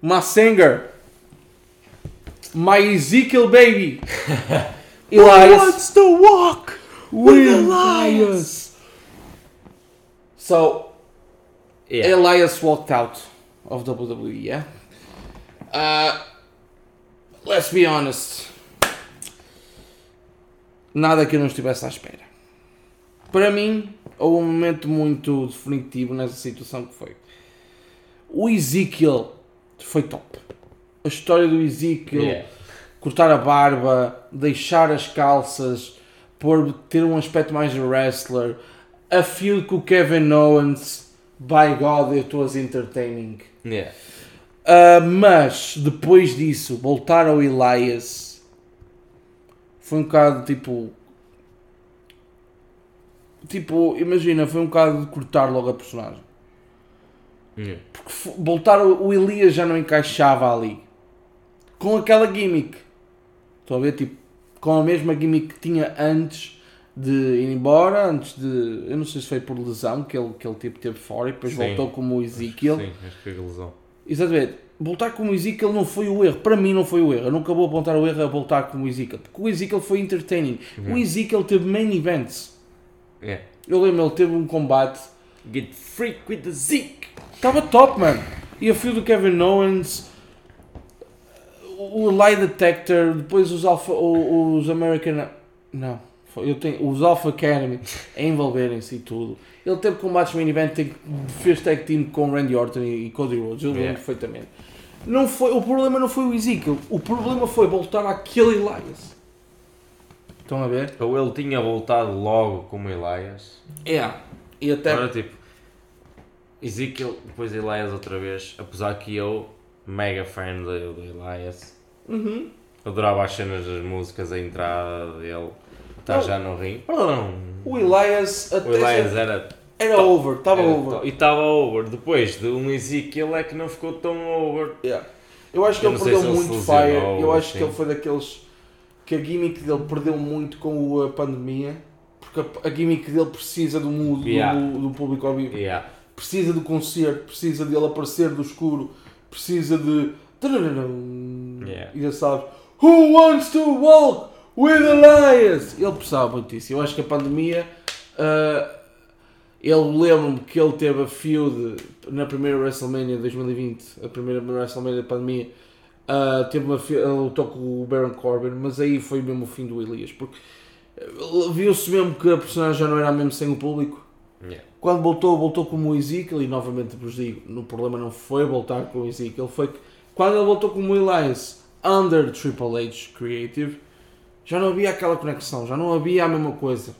my singer, my Ezekiel baby, Elias. Wants to walk with Elias. So, Elias walked out of WWE, yeah? Let's be honest. Nada que eu não estivesse à espera. Para mim, houve um momento muito definitivo nessa situação que foi. O Ezekiel foi top. A história do Ezekiel, cortar a barba, deixar as calças, ter um aspecto mais de wrestler, a feud com o Kevin Owens, by God, it was entertaining. Mas, depois disso, voltar ao Elias... Foi um bocado tipo, imagina, foi um bocado de cortar logo a personagem. Porque voltar o Elias já não encaixava ali. Com aquela gimmick. Estou a ver, tipo, com a mesma gimmick que tinha antes de ir embora, antes de... Eu não sei se foi por lesão que ele tipo, teve fora e depois voltou como o Ezekiel. Acho que foi lesão. Exatamente. Voltar como o Ezekiel não foi o erro. Para mim não foi o erro. Eu nunca vou apontar o erro a voltar como o Ezekiel. Porque o Ezekiel foi entertaining. O Ezekiel teve main events. Eu lembro, ele teve um combate. Get freak with the Zeke. Estava top, mano. E a fio do Kevin Owens. O Lie Detector. Depois os Alpha... Os American... Não. Eu tenho os Alpha Academy a envolverem-se e tudo. Ele teve combates main event. Fez tag team com Randy Orton e Cody Rhodes. Eu lembro perfeitamente. Não foi, o problema não foi o Ezekiel, o problema foi voltar àquele Elias. Estão a ver? Ou ele tinha voltado logo como Elias. E até... Agora tipo, Ezekiel, depois Elias outra vez, apesar que eu, mega fan do Elias, adorava as cenas das músicas, a entrada dele, está já no ringue. O Elias até... O Elias era over, estava over. E estava over. Depois de um Ezekiel é que não ficou tão over. Eu acho que ele perdeu muito fire. Eu acho que ele foi daqueles que a gimmick dele perdeu muito com a pandemia. Porque a gimmick dele precisa do mundo, do público ao vivo. Precisa do concerto, precisa dele aparecer do escuro. Precisa de... E já sabes... Who wants to walk with Elias? Ele precisava muito disso. Eu acho que a pandemia... Eu lembro-me que ele teve a feud na primeira WrestleMania de 2020, a primeira WrestleMania da pandemia, teve uma feud, ele lutou com o Baron Corbin, mas aí foi mesmo o fim do Elias, porque viu-se mesmo que a personagem já não era mesmo sem o público. Quando voltou como o Ezekiel, e novamente vos digo, o problema não foi voltar com o Ezekiel, foi que quando ele voltou como o Elias, under Triple H Creative, já não havia aquela conexão, já não havia a mesma coisa.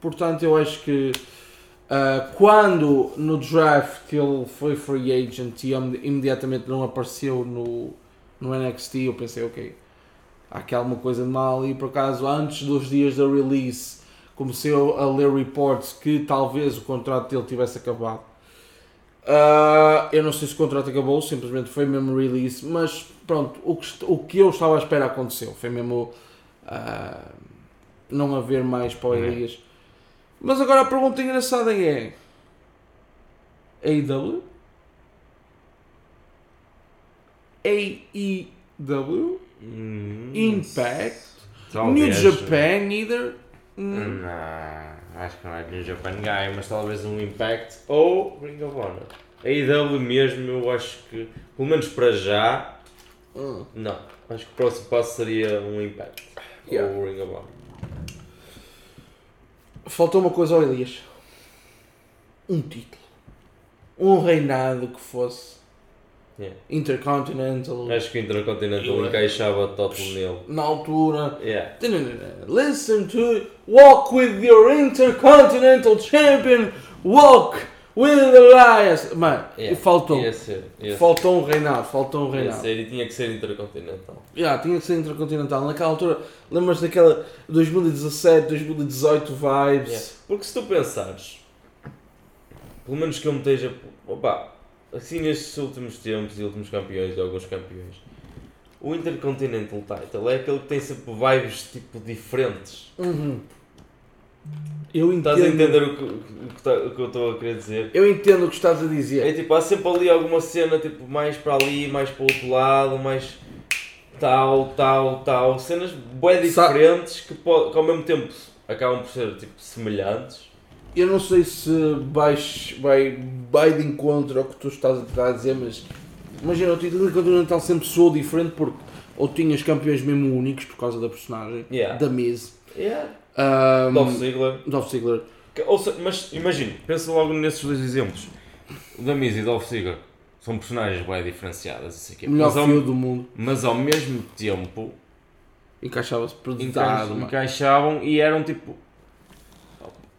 Portanto, eu acho que quando no draft ele foi free agent e imediatamente não apareceu no NXT, eu pensei, ok, há aqui alguma coisa de mal. E por acaso, antes dos dias da release, comecei a ler reports que talvez o contrato dele tivesse acabado. Eu não sei se o contrato acabou, simplesmente foi mesmo release, mas pronto, o que eu estava à espera aconteceu, foi mesmo não haver mais para o Elias. Mas agora a pergunta engraçada é... AEW? Impact? New Japan, either? Não, acho que não é New Japan Guy, mas talvez um Impact ou Ring of Honor. AEW mesmo, eu acho que, pelo menos para já, não. Acho que o próximo passo seria um Impact ou Ring of Honor. Faltou uma coisa ao Elias. Um título. Um reinado que fosse. Intercontinental. Acho que o Intercontinental encaixava top nele. Na altura. Listen to... Walk with your Intercontinental Champion. Walk with Elias. Mano, faltou. Faltou um reinado. E tinha que ser Intercontinental. Tinha que ser Intercontinental. Naquela altura, lembras daquela 2017, 2018 vibes? Porque se tu pensares, pelo menos que eu me esteja... Opa, assim nestes últimos tempos e últimos campeões, de alguns campeões, o Intercontinental Title é aquele que tem sempre vibes tipo diferentes. Uhum. Eu entendo. Estás a entender o que eu estou a querer dizer? Eu entendo o que estás a dizer. É tipo, há sempre ali alguma cena tipo mais para ali, mais para o outro lado, mais tal. Cenas bué diferentes que ao mesmo tempo acabam por ser tipo semelhantes. Eu não sei se vai de encontro ao que tu estás a tentar dizer, mas imagina, o título Intercontinental sempre soou diferente porque ou tinhas campeões mesmo únicos por causa da personagem, da Mace. Yeah. Dolph Ziggler. Mas imagina, pensa logo nesses dois exemplos. O da Miz e o Dolph Ziggler são personagens bem diferenciadas, isso aqui. Melhor fio do mundo. Mas ao mesmo tempo encaixavam-se encaixavam e eram tipo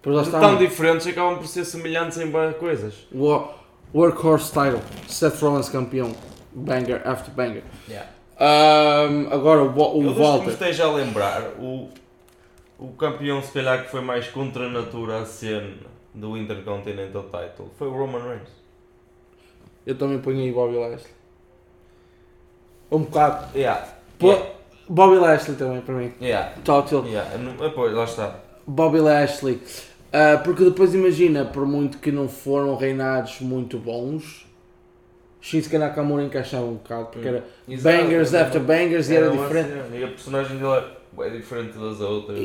tão diferentes, acabam por ser semelhantes em várias coisas. Workhorse title, Seth Rollins campeão, banger after banger. Yeah. Agora o Walter, que me esteja a lembrar, o campeão, se calhar, que foi mais contra a natura a cena do Intercontinental Title foi o Roman Reigns. Eu também ponho aí Bobby Lashley. Um bocado. Yeah. Bobby Lashley também, para mim. Yeah. Total. Yeah. Pois, lá está. Bobby Lashley. Porque depois imagina, por muito que não foram reinados muito bons, Shinsuke Nakamura encaixava um bocado, porque era bangers after bangers e era diferente. E a personagem dele é diferente das outras.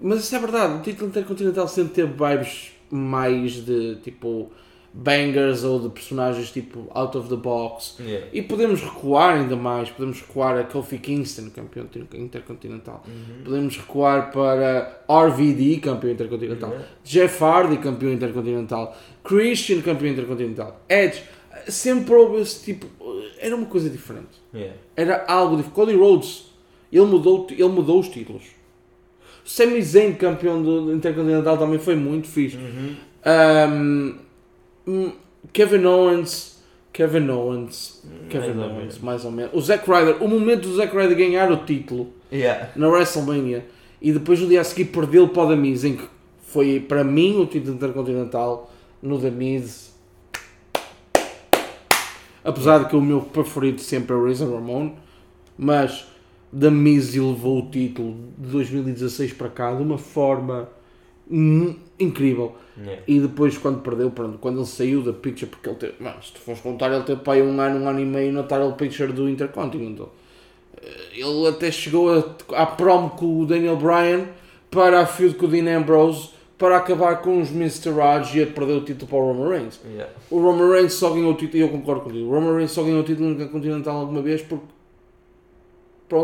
Mas isso é verdade, o título Intercontinental sempre teve vibes mais de tipo bangers ou de personagens tipo out of the box. Yeah. E podemos recuar ainda mais, podemos recuar a Kofi Kingston, campeão Intercontinental. Uhum. Podemos recuar para RVD, campeão Intercontinental. Uhum. Jeff Hardy, campeão Intercontinental. Christian, campeão Intercontinental. Edge. Sempre houve esse tipo, era uma coisa diferente. Yeah. Era algo diferente. Cody Rhodes, ele mudou os títulos. Sami Zayn, campeão do Intercontinental, também foi muito fixe. Uhum. Kevin Owens, mais ou menos. O Zack Ryder, o momento do Zack Ryder ganhar o título na WrestleMania e depois no dia a seguir perdê-lo para o The Miz, em que foi para mim o título Intercontinental no The Miz. Apesar de que o meu preferido sempre é o Razor Ramon, mas The Miz elevou o título de 2016 para cá de uma forma incrível. Yeah. E depois quando perdeu, quando ele saiu da picture, porque ele teve, se tu fores contar, ele teve para aí um ano e meio na title picture do Intercontinental. Ele até chegou à prom com o Daniel Bryan, para a feud com o Dean Ambrose, para acabar com os Mr. Raj e a perder o título para o Roman Reigns. Yeah. O Roman Reigns só ganhou o título, e eu concordo contigo, o Roman Reigns só ganhou o título no Continental alguma vez porque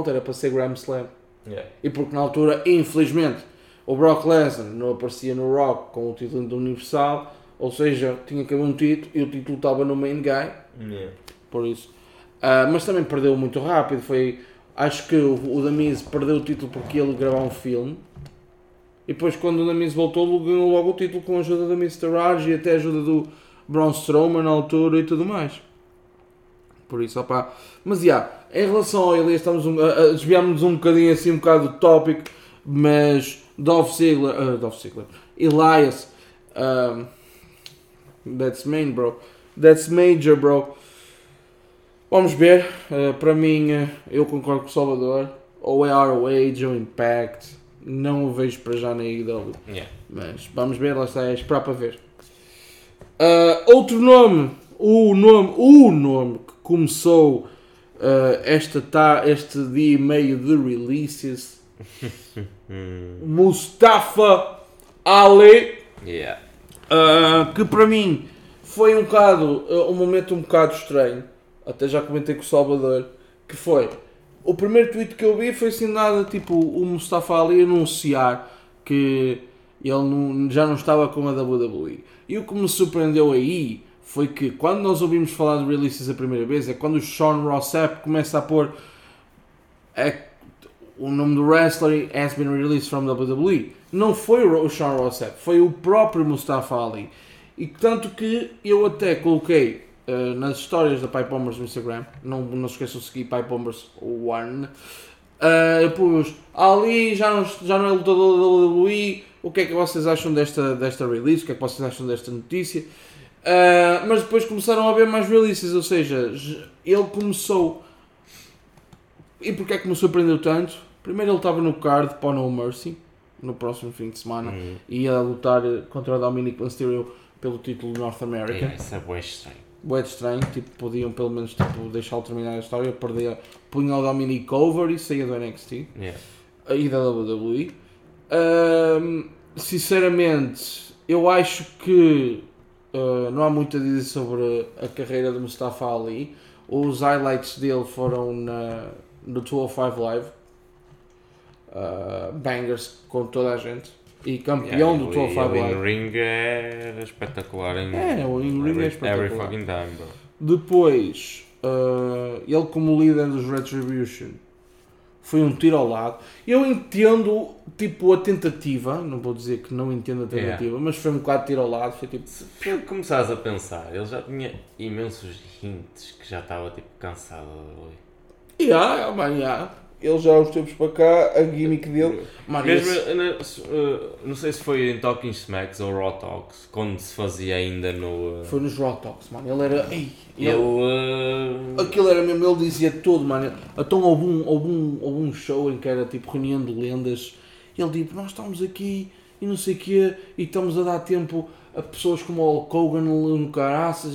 era para ser Grand Slam. Yeah. E porque na altura, infelizmente, o Brock Lesnar não aparecia no Rock com o título do Universal, ou seja, tinha que haver um título e o título estava no main guy. Yeah. Por isso. Mas também perdeu muito rápido, acho que o The Miz perdeu o título porque ele gravou um filme. E depois quando o The Miz voltou, ganhou logo o título com a ajuda da Mr. Raj e até a ajuda do Braun Strowman na altura e tudo mais. Por isso, opá. Mas, em relação ao Elias, desviámos-nos um bocadinho assim, um bocado do tópico, mas Dolph Ziggler, Elias, that's major, bro. Vamos ver. Para mim, eu concordo com o Salvador, ou é ROH ou Impact. Não o vejo para já na AEW. Yeah. Mas vamos ver, lá está, é esperar para ver. Outro nome, o nome que começou este dia e meio de releases, Mustafa Ali, que para mim foi um bocado, um momento um bocado estranho, até já comentei com o Salvador, que foi... O primeiro tweet que eu vi foi assim nada, tipo, o Mustafa Ali anunciar que ele já não estava com a WWE. E o que me surpreendeu aí foi que quando nós ouvimos falar de releases a primeira vez, é quando o Sean Ross Sapp começa a pôr o nome do wrestler has been released from WWE. Não foi o Sean Ross Sapp, foi o próprio Mustafa Ali. E tanto que eu até coloquei nas histórias da Pipombers no Instagram, não se esqueçam de seguir Pipombers One, eu pus Ali já não é lutador da WWE, o que é que vocês acham desta release, o que é que vocês acham desta notícia, Mas depois começaram a haver mais releases, ou seja, ele começou... E porque é que me surpreendeu tanto? Primeiro ele estava no card para o No Mercy, no próximo fim de semana, e ia lutar contra o Dominic Mysterio pelo título de North America. Isso é bué estranho. Bué estranho, tipo, podiam pelo menos tipo, deixá-lo terminar a história, perder, punha o Dominic over e saía do NXT. E da WWE. Sinceramente, eu acho que não há muito a dizer sobre a carreira de Mustafa Ali. Os highlights dele foram na... no 205 Live, bangers com toda a gente, e campeão do 205 Live. O in-ring era espetacular. O in-ring é espetacular. Every fucking time, bro. Depois, ele como líder dos Retribution, foi um tiro ao lado. Eu entendo, tipo, a tentativa, não vou dizer que não entendo a tentativa, mas foi um bocado tiro ao lado. Foi tipo... Se começares a pensar, ele já tinha imensos hints que já estava, tipo, cansado ali. Ele já há uns tempos para cá, a gimmick dele... Não sei se foi em Talking Smacks ou Raw Talks, quando se fazia ainda no... Foi nos Raw Talks, mano. Ele era... Aquilo era mesmo, ele dizia tudo, mano. Então houve um show em que era tipo reunião de lendas. Ele tipo, nós estamos aqui e não sei o quê, e estamos a dar tempo a pessoas como o Kogan no caraças...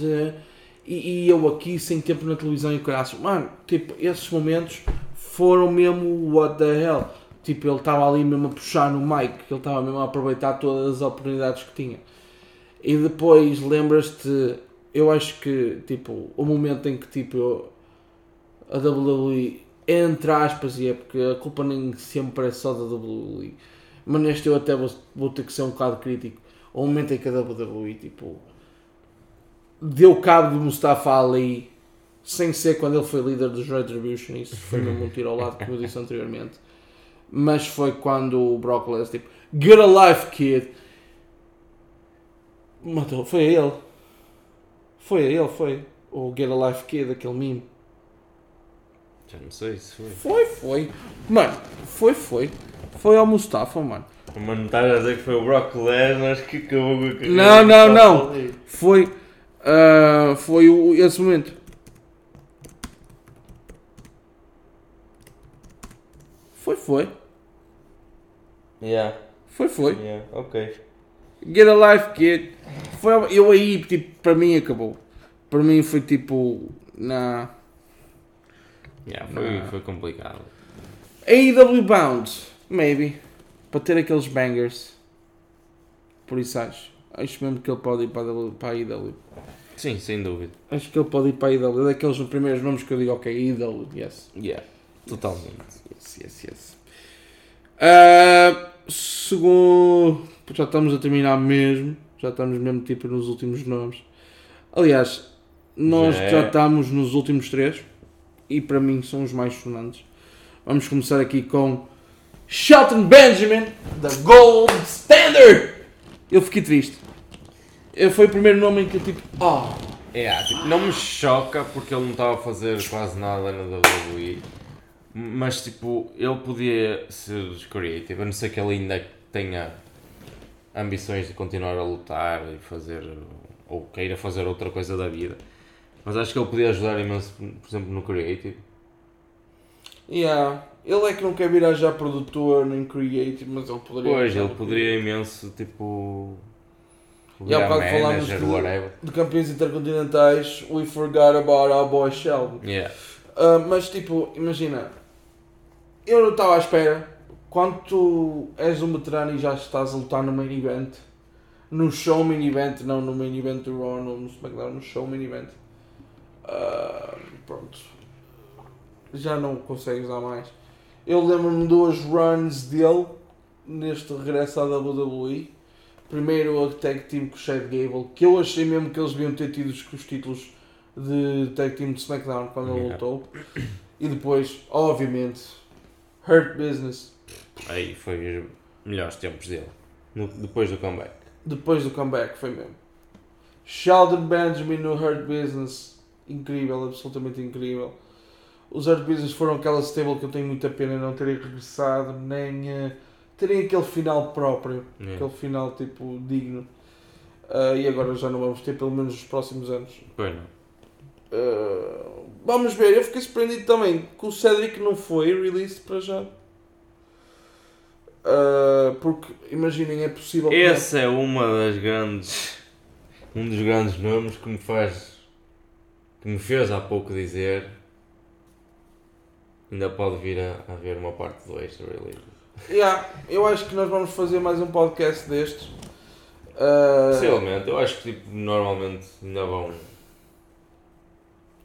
E eu aqui, sem tempo na televisão e caraças. Mano, tipo, esses momentos foram mesmo what the hell. Tipo, ele estava ali mesmo a puxar no mic. Ele estava mesmo a aproveitar todas as oportunidades que tinha. E depois, lembras-te... Eu acho que, tipo, o momento em que, tipo, a WWE, entre aspas, e é porque a culpa nem sempre é só da WWE. Mas neste eu até vou ter que ser um bocado crítico. O momento em que a WWE, tipo... deu cabo de Mustafa Ali, sem ser quando ele foi líder dos Retribution, isso foi mesmo um tiro ao lado, como eu disse anteriormente, mas foi quando o Brock Lesnar, tipo, get a life, kid, matou, foi o get a life, kid, aquele meme, já não sei se foi ao Mustafa, mano. Mas não estás a dizer que foi o Brock Lesnar, acho que acabou com a carreira. Não, foi... esse momento. Foi. Yeah. Foi. Yeah, ok. Get a life, kid. Eu aí, tipo, para mim acabou. Para mim foi tipo... Foi complicado. AEW Bounds, maybe. Para ter aqueles bangers. Por isso acho mesmo que ele pode ir para a AEW. Sim, sem dúvida. Acho que ele pode ir para a AEW. Daqueles primeiros nomes que eu digo, ok, AEW, yes. Yeah, totalmente. Yes. Segundo... Já estamos a terminar mesmo. Já estamos mesmo tipo nos últimos nomes. Aliás, nós já estamos nos últimos três. E para mim são os mais sonantes. Vamos começar aqui com... Shelton Benjamin, the Gold Standard! Eu fiquei triste. Foi o primeiro nome em que eu tipo... não me choca porque ele não estava a fazer quase nada na WWE. Mas tipo, ele podia ser creative, a não ser que ele ainda tenha ambições de continuar a lutar e fazer... Ou queira fazer outra coisa da vida. Mas acho que ele podia ajudar imenso, por exemplo, no creative. Ele é que não quer virar já produtor nem creative, mas ele poderia... Poderia imenso, tipo... Virar manager, whatever. De campeões intercontinentais, we forgot about our boy Shelton. Mas tipo, imagina... Eu não estava à espera. Quando tu és um veterano e já estás a lutar no main event... No show main event, não no main event do Raw, no SmackDown, no show main event... pronto. Já não consegues dar mais. Eu lembro-me de duas runs dele, neste regresso à WWE. Primeiro a Tag Team com o Chad Gable, que eu achei mesmo que eles deviam ter tido os títulos de Tag Team de SmackDown quando ele lutou. E depois, obviamente, Hurt Business. Aí foi os melhores tempos dele, depois do comeback. Depois do comeback, foi mesmo. Shelton Benjamin no Hurt Business, incrível, absolutamente incrível. Os Hurt Business foram aquela stable que eu tenho muita pena não terem regressado, nem terem aquele final próprio, aquele final tipo digno. e agora já não vamos ter, pelo menos nos próximos anos. Bueno. Vamos ver, eu fiquei surpreendido também que o Cedric não foi released para já. Porque, imaginem, é possível... Esse é uma das grandes... Um dos grandes nomes que me faz... Que me fez há pouco dizer... Ainda pode vir a haver uma parte 2 release. Yeah, eu acho que nós vamos fazer mais um podcast destes. Possivelmente, eu acho que tipo, normalmente ainda vão...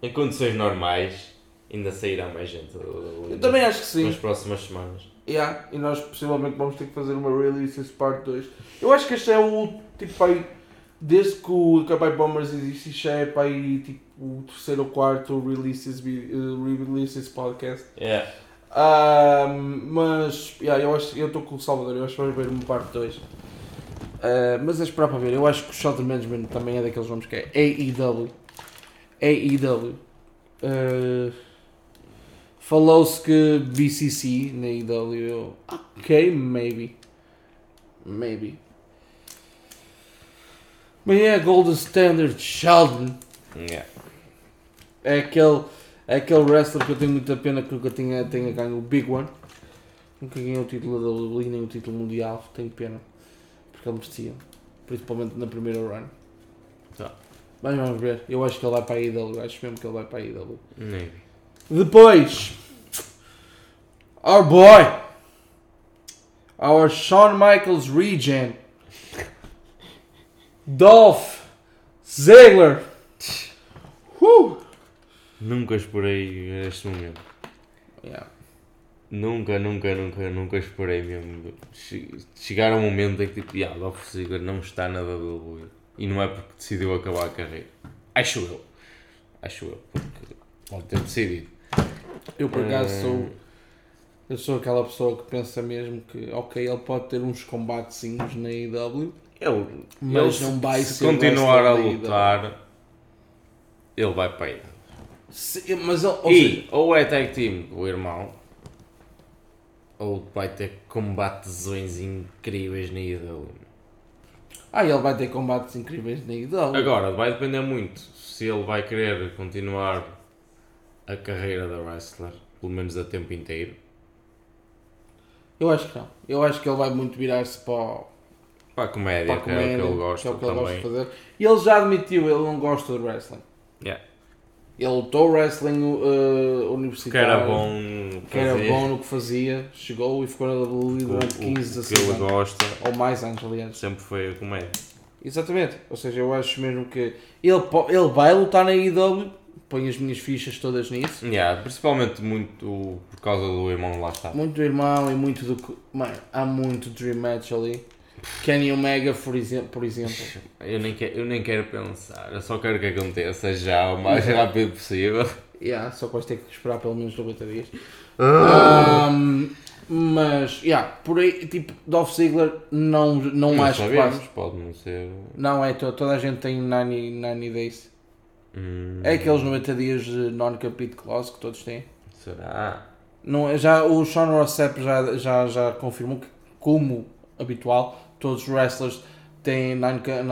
Em condições normais, ainda sairá mais gente. Eu também acho que sim. Nas próximas semanas. Yeah, e nós possivelmente vamos ter que fazer uma release parte 2. Eu acho que este é o tipo aí, desde que o Capai Bombers existe, já é para aí tipo o terceiro ou quarto releases podcast. Yeah. Mas yeah, eu acho, eu estou com o Salvador, eu acho que vamos ver uma parte 2. Mas é esperar para ver. Eu acho que o Shelton Benjamin também é daqueles nomes que é AEW. Falou-se que BCC na AEW, ok, maybe. Mas é Golden Standard Sheldon. Yeah. É aquele wrestler que eu tenho muita pena que nunca tenha ganho o Big One. Nunca ganhou o título da WWE nem o título mundial, tenho pena. Porque ele merecia, principalmente na primeira run. Tá. Mas vamos ver, eu acho que ele vai para a AEW, acho mesmo que ele vai para a AEW. Maybe. Depois, our boy, our Shawn Michaels regen, Dolph Ziggler. Nunca esperei este momento. Yeah. Nunca esperei mesmo. Chegar ao momento em que tipo, Dolph Ziggler não está na WWE. E não é porque decidiu acabar a carreira. Acho eu, porque pode ter decidido. Eu por acaso sou aquela pessoa que pensa mesmo que ok, ele pode ter uns combatezinhos na AEW, mas não vai se continuar a lutar, ele vai para aí. Ou é tag team o irmão, ou vai ter combatezões incríveis na AEW. Ele vai ter combates incríveis na AEW. Agora, vai depender muito se ele vai querer continuar a carreira da wrestler, pelo menos a tempo inteiro. Eu acho que não. Eu acho que ele vai muito virar-se para a comédia, que é o que ele gosta, que é o que ele gosta de fazer. E ele já admitiu, ele não gosta de wrestling. Yeah. Ele lutou wrestling universitário. Que era bom no que fazia. Chegou e ficou na WWE durante 15 a 16 anos. Que ele gosta. Ou mais anos, aliás. Sempre foi a comédia. Exatamente. Ou seja, eu acho mesmo que ele vai lutar na AEW. Põe as minhas fichas todas nisso. Yeah, principalmente muito por causa do irmão, lá está. Muito do irmão e muito do... Mano, há muito dream match ali. Kenny Omega, por exemplo. Eu nem quero pensar. Eu só quero que aconteça já o mais rápido possível. Yeah, só vais ter que esperar pelo menos 90 dias. Mas, por aí, tipo, Dolph Ziggler, não acho que vamos. Pode não ser... Não, é toda a gente tem 90 days. É aqueles 90 dias de non-compete clause que todos têm. Será? Não, já, o Sean Rossap já confirmou que, como habitual, todos os wrestlers têm 90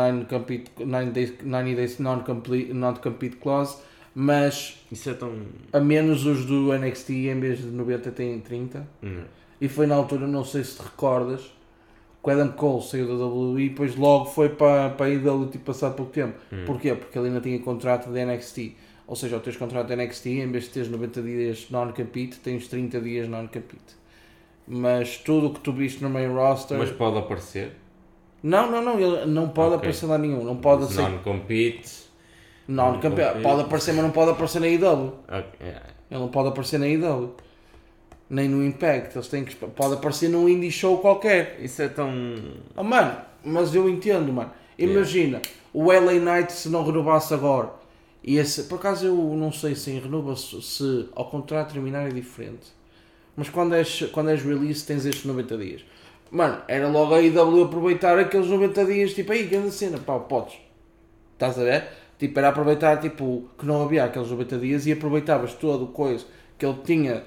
days non-compete clause, mas isso é tão... a menos os do NXT, em vez de 90 têm 30. E foi na altura, não sei se te recordas, o Adam Cole saiu da WWE e depois logo foi para a AEW passado pouco tempo. Porquê? Porque ele ainda tinha contrato de NXT. Ou seja, ao teres contrato de NXT, em vez de teres 90 dias non-compete, tens 30 dias non-compete. Mas tudo o que tu viste no main roster... Mas pode aparecer? Não, ele não pode aparecer lá nenhum. Não pode ser... Non-compete. Pode aparecer, mas não pode aparecer na AEW. Ele não pode aparecer na AEW. Nem no Impact, eles têm que... Pode aparecer num indie show qualquer. Isso é tão... mas eu entendo, mano. Imagina, o LA Knight se não renovasse agora. E esse... Por acaso eu não sei se renova, se ao contrato terminar é diferente. Mas quando és release tens estes 90 dias. Mano, era logo a AEW aproveitar aqueles 90 dias, tipo, aí, grande cena, pá, podes. Estás a ver? Tipo, era aproveitar, tipo, que não havia aqueles 90 dias e aproveitavas toda a coisa que ele tinha...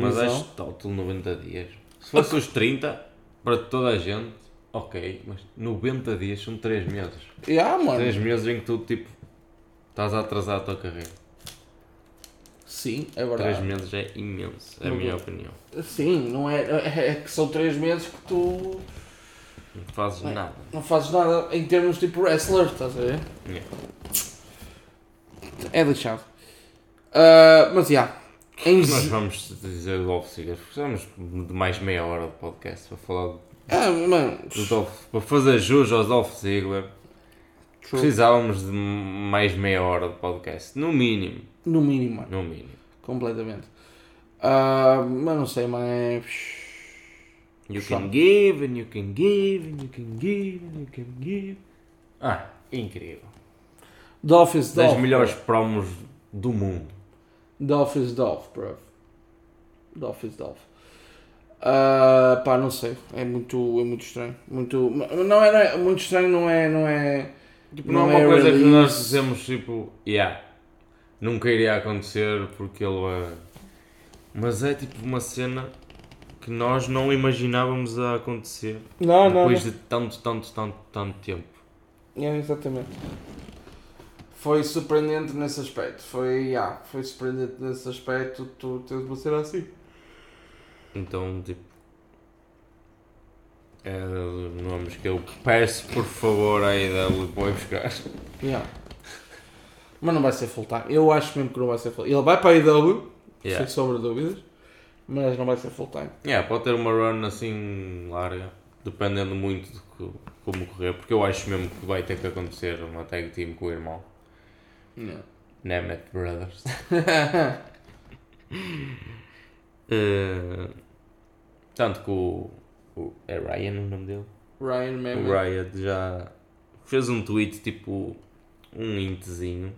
Mas acho que total 90 dias. Se fosse os 30 para toda a gente, Ok, mas 90 dias são 3 meses. Mano. 3 meses em que tu, tipo, estás a atrasar a tua carreira. Sim, é verdade. 3 meses é imenso, é a minha opinião. Sim, não é, é que são 3 meses que tu... Não fazes nada. Não fazes nada em termos tipo wrestler, estás a ver? Yeah. É lixado. Mas já. Yeah. Nós vamos dizer o Dolph Ziggler, precisamos de mais meia hora de podcast para falar do Dolph. Para fazer jus aos Dolph Ziggler, precisávamos de mais meia hora de podcast, no mínimo. No mínimo, mano. No mínimo. Completamente. Mas não sei, mas... You can give, and you can give, and you can give, and you can give... Ah, incrível. Dolph is Dolph. Das melhores promos do mundo. Dolph is Dolph, bro. Dolph is Dolph. Pá, não sei. É muito estranho. Muito... Não é muito estranho, não é... Tipo, não é uma coisa que nós dizemos, tipo... Yeah. Nunca iria acontecer porque ele é... Mas é tipo uma cena que nós não imaginávamos a acontecer depois de tanto tempo. É, exatamente. Foi surpreendente nesse aspecto. Foi surpreendente nesse aspecto. Tu tens de ser assim. Então, tipo... É dos nomes que eu peço, por favor, a AEW para buscar. Yeah. Mas não vai ser full time. Eu acho mesmo que não vai ser full time. Ele vai para a AEW, sem sombra de dúvidas, mas não vai ser full time. Pode ter uma run assim larga, dependendo muito de como correr, porque eu acho mesmo que vai ter que acontecer uma tag team com o irmão. Não. Nemeth Brothers. Tanto que o... É Ryan o nome dele? Ryan Nemeth. O Riot já fez um tweet, tipo, um intezinho.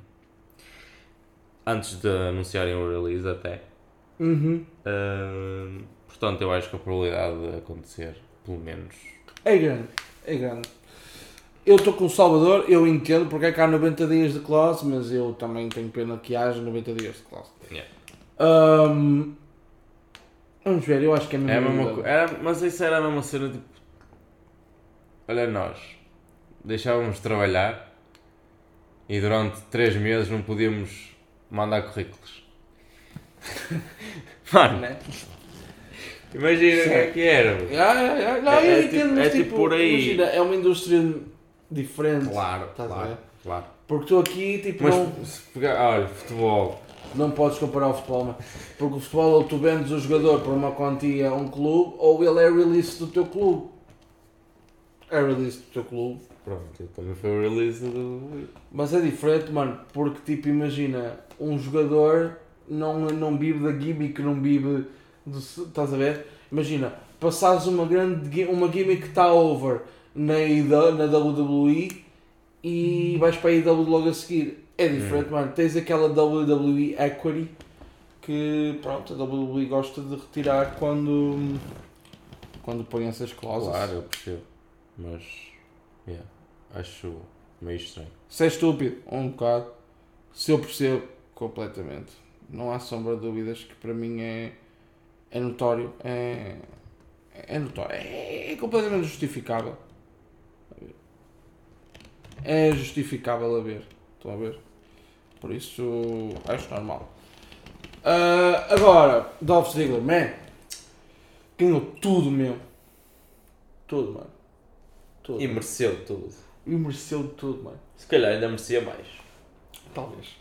Antes de anunciarem o release, até. Portanto, eu acho que a probabilidade de acontecer, pelo menos... É grande. Eu estou com o Salvador, eu entendo porque é que há 90 dias de clause, mas eu também tenho pena que haja 90 dias de clause. Yeah. Vamos ver, eu acho que é mesmo... Mas isso era a mesma cena, tipo... Olha, nós deixávamos de trabalhar e durante 3 meses não podíamos... mandar currículos. Mano, imagina o que é que era. Não, eu entendo, mas tipo por aí. Imagina, é uma indústria diferente. Claro. Porque tu aqui, tipo, mas, não... Se pegar, olha, futebol. Não podes comparar o futebol, mano. Porque o futebol, ou tu vendes o jogador por uma quantia a um clube, ou ele é release do teu clube. É release do teu clube. Pronto, também foi o release do... Mas é diferente, mano, porque tipo, imagina, um jogador não vive da gimmick, não vive do... Estás a ver? Imagina, passares uma gimmick que está over na WWE e vais para a AEW logo a seguir. É diferente, mano. Tens aquela WWE Equity que, pronto, a WWE gosta de retirar quando põem essas cláusulas. Claro, eu percebo, mas... acho meio estranho. Se é estúpido, um bocado. Se eu percebo, completamente. Não há sombra de dúvidas que para mim é notório. É notório. É completamente justificável. É justificável a ver. Estão a ver? Por isso, acho normal. Agora, Dolph Ziggler, man. Ganhou tudo, meu. Tudo, mano. Tudo. E mereceu tudo. Mano. Se calhar ainda merecia mais. Talvez.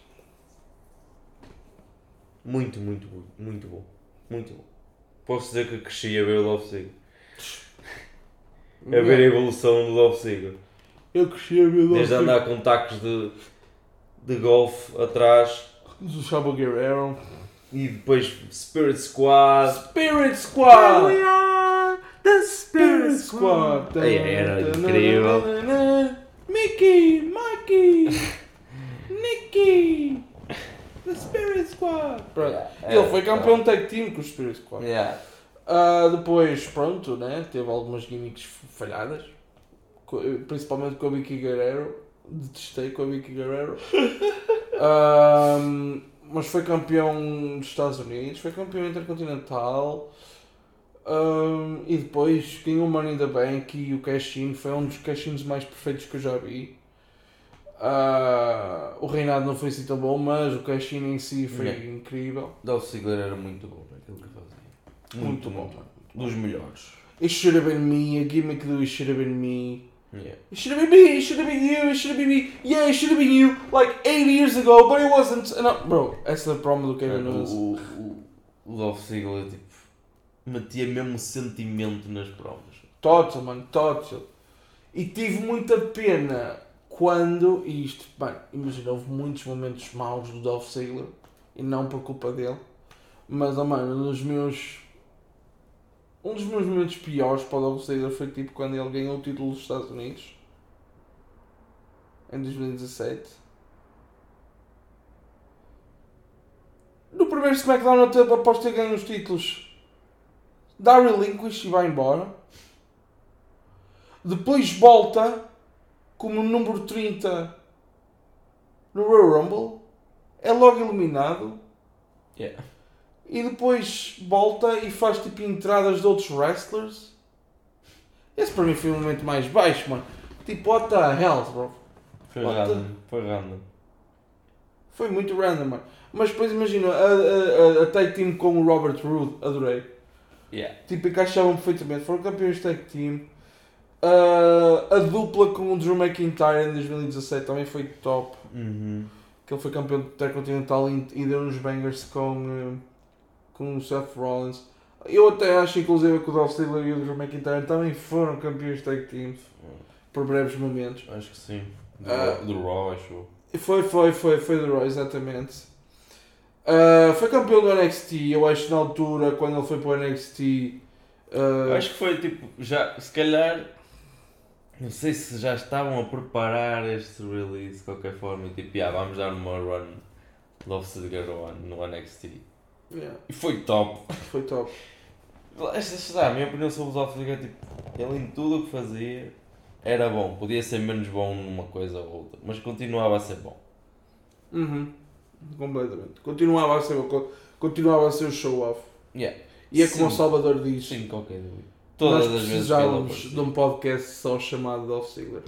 Muito bom. Posso dizer que cresci a ver o Dolph Ziggler. A ver a evolução do Dolph Ziggler. Eu cresci a ver o Dolph Ziggler. Desde andar com tacos de golfe atrás. Do Chavo Guerrero. E depois Spirit Squad! The Spirit Squad! Era incrível! Mickey! Mikey! Nicky! The Spirit Squad! Ele foi campeão tag team com o Spirit Squad. Depois, pronto, né? Teve algumas gimmicks falhadas. Principalmente com a Vicky Guerrero. Detestei com a Vicky Guerrero. Mas foi campeão dos Estados Unidos. Foi campeão intercontinental. E depois ganhou o Money in the Bank e o cash-in foi um dos cash-ins mais perfeitos que eu já vi. O reinado não foi assim tão bom, mas o cash-in em si foi incrível. Dolph Ziggler era muito bom naquilo que fazia. Muito bom. Dos melhores. It should have been me, a gimmick do It should have been me. Yeah. It should have been me, it should have been you, it should have been me, yeah, it should have been you, like 80 years ago, but it wasn't. Não, bro, essa é a promo do Kevin Owens. O Dolph Ziggler, tipo, metia mesmo sentimento nas provas. Total, mano, total. E tive muita pena quando, e isto, mano, imagina, houve muitos momentos maus do Dolph Ziggler, e não por culpa dele, mas, oh, mano, um dos meus momentos piores para o Dolph Ziggler foi tipo quando ele ganhou o título dos Estados Unidos em 2017. No primeiro SmackDown ele, após ter ganho os títulos, dá relinquish e vai embora. Depois volta como número 30 no Royal Rumble, é logo eliminado. Yeah. E depois volta e faz tipo entradas de outros wrestlers. Esse para mim foi o momento mais baixo, mano. Tipo, what the hell, bro? Foi random. Foi muito random, mano. Mas depois imagina, a tag team com o Robert Roode, adorei. Yeah. Tipo, encaixavam perfeitamente. Foram campeões de tag team. A dupla com o Drew McIntyre em 2017 também foi top. Uhum. Que ele foi campeão do Intercontinental e deu uns bangers com o Seth Rollins. Eu até acho, inclusive, que o Dolph Ziggler e o Drew McIntyre também foram campeões de tag team por breves momentos. Acho que sim. Do Raw, acho. Foi do Raw, exatamente. Foi campeão do NXT, eu acho, na altura, quando ele foi para o NXT... acho que foi, tipo, já, se calhar... Não sei se já estavam a preparar este release de qualquer forma. E tipo, vamos dar uma run Dolph Ziggler no NXT. Yeah. E foi top. Foi top. A minha opinião sobre o Dolph Ziggler é tipo, ele em tudo o que fazia era bom. Podia ser menos bom numa coisa ou outra, mas continuava a ser bom. Uhum. Completamente. Continuava a ser o show-off. Yeah. E é como o Salvador diz. Sim, qualquer dúvida. Todas as vezes que ele aparecia. De um podcast só chamado Dolph Ziggler.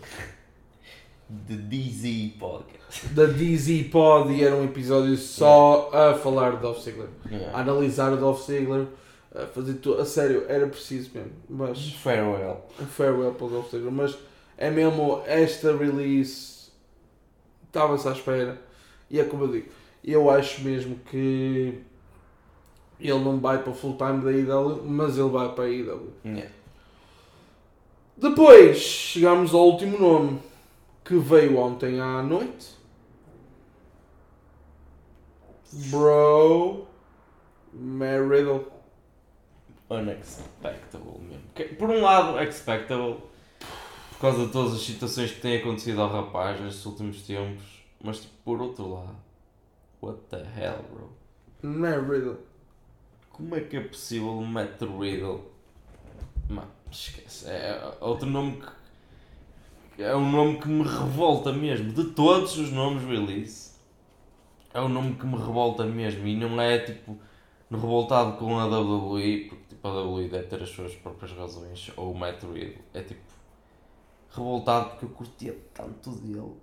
The DZ Podcast. The DZ Pod, e era um episódio só a falar de Dolph Ziggler. Yeah. A analisar o Dolph Ziggler, a fazer tudo. A sério, era preciso mesmo. Mas... Farewell. Farewell para o Dolph Ziggler. Mas é mesmo, esta release estava-se à espera. E é como eu digo, eu acho mesmo que ele não vai para o full-time da AEW, mas ele vai para a AEW. Yeah. Depois chegamos ao último nome, que veio ontem à noite. Bro... Matt Riddle. Unexpectable mesmo. Por um lado, expectable, por causa de todas as situações que têm acontecido ao rapaz nestes últimos tempos. Mas tipo, por outro lado... What the hell, bro? Matt Riddle. Como é que é possível o Matt Riddle? Mano, esquece. É outro nome que... É um nome que me revolta mesmo. De todos os nomes release, é um nome que me revolta mesmo. E não é tipo revoltado com a WWE, porque tipo, a WWE deve ter as suas próprias razões, ou o Matt Riddle. É tipo revoltado porque eu curtia tanto dele.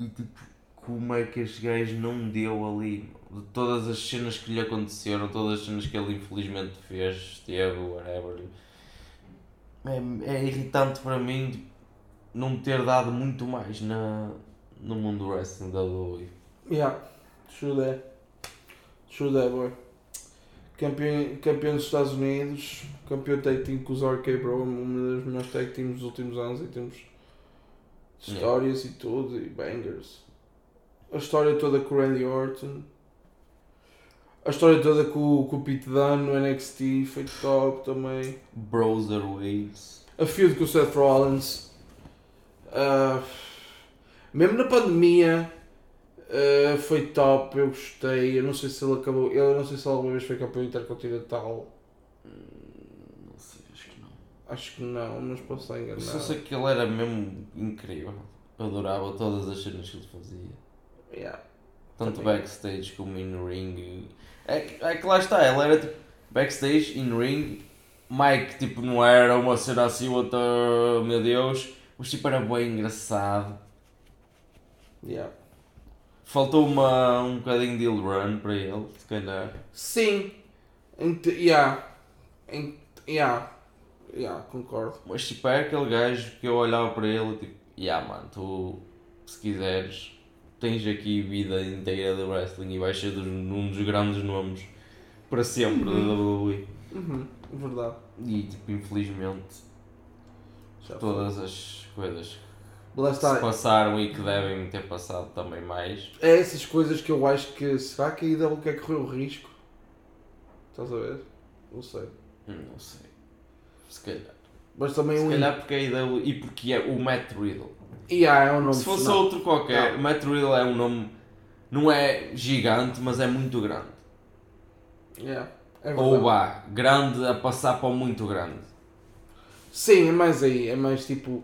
E tipo, como é que este gajo não deu ali? De todas as cenas que lhe aconteceram, todas as cenas que ele infelizmente fez, teve, whatever. É irritante para mim, tipo, não ter dado muito mais no mundo do wrestling da WWE. Yeah, true that, boy. Campeão dos Estados Unidos, campeão tag team com os RK Bro, uma das melhores tag teams dos últimos anos, e temos histórias e tudo, e bangers. A história toda com o Randy Orton, a história toda com o Pete Dunne no NXT, foi top também. Browser Waves. A feud com o Seth Rollins. Mesmo na pandemia foi top, eu gostei. Eu não sei se ele alguma vez foi campeão intercontinental. Não sei, acho que não, mas posso estar enganado. Só sei que ele era mesmo incrível, eu adorava todas as cenas que ele fazia. Yeah. Tanto também. Backstage como in ring. É que lá está, ele era tipo backstage, in ring, Mike, tipo, não era uma cena assim, outra, meu Deus, mas tipo, era bem engraçado. Yeah. Faltou um bocadinho de heel run para ele, se calhar. Sim. Concordo. Mas tipo, é aquele gajo que eu olhava para ele, tipo, mano, tu, se quiseres, tens aqui vida inteira de wrestling e vais ser um dos grandes nomes para sempre da WWE. Uhum. Verdade. E tipo, infelizmente, já todas foi. As coisas que se passaram e que devem ter passado também mais. É essas coisas que eu acho que, será que a IW quer correr o risco? Estás a ver? Não sei. Não sei. Se calhar. Mas também se calhar porque a IW e porque é o Matt Riddle. É um nome. Se fosse outro qualquer, Matt Riddle é um nome, não é gigante, mas é muito grande. É ou vá, grande a passar para o muito grande. Sim, é mais aí, é mais tipo,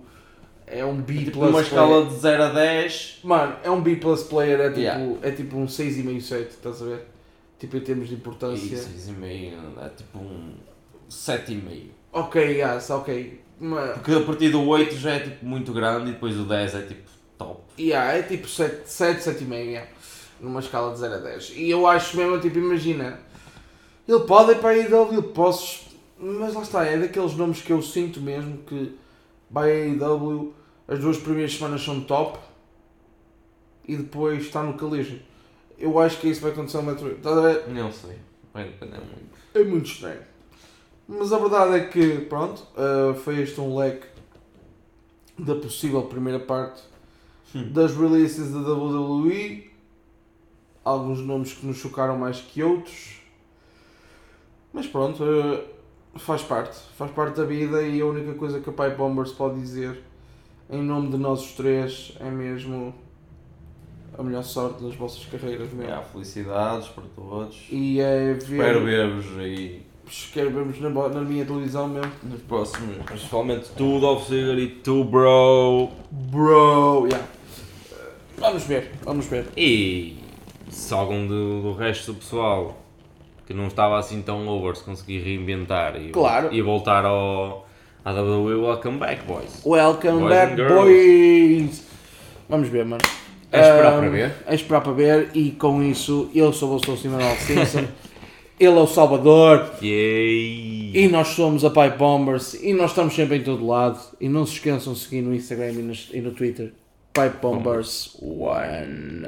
é um B+, é tipo uma escala de 0 a 10. Mano, é um B+ player, é tipo, é tipo um 6,5, 7, estás a ver? Tipo, em termos de importância. E 6,5, é tipo um 7,5. Ok. Mas... porque a partir do 8 já é tipo muito grande e depois o 10 é tipo top. É tipo 7,5, numa escala de 0 a 10. E eu acho mesmo, tipo, imagina... ele pode ir para a AEW, mas lá está, é daqueles nomes que eu sinto mesmo que vai a AEW, as duas primeiras semanas são top e depois está no collision. Eu acho que isso vai acontecer ao Metro. Estás a ver? Não sei, vai depender muito. É muito estranho. Mas a verdade é que, pronto, foi este um leque da possível primeira parte das releases da WWE. Alguns nomes que nos chocaram mais que outros. Mas pronto, faz parte da vida e a única coisa que a Pipe Bombers pode dizer em nome de nós os três é mesmo a melhor sorte nas vossas carreiras mesmo. Felicidades para todos. E espero ver-vos aí. Quero ver-vos na minha televisão mesmo. Nos próximos, principalmente tu, Dolph Ziggler, e tu, bro. Vamos ver. E se algum do resto do pessoal que não estava assim tão over, se conseguir reinventar e voltar à WWE, welcome back, boys. Welcome back, boys! Vamos ver, mano. É esperar para ver. E com isso, eu sou o Bolsonaro Manuel Simpson, ele é o Salvador, e nós somos a Pipe Bombers, e nós estamos sempre em todo lado, e não se esqueçam de seguir no Instagram e no Twitter, Pipe Bombers One.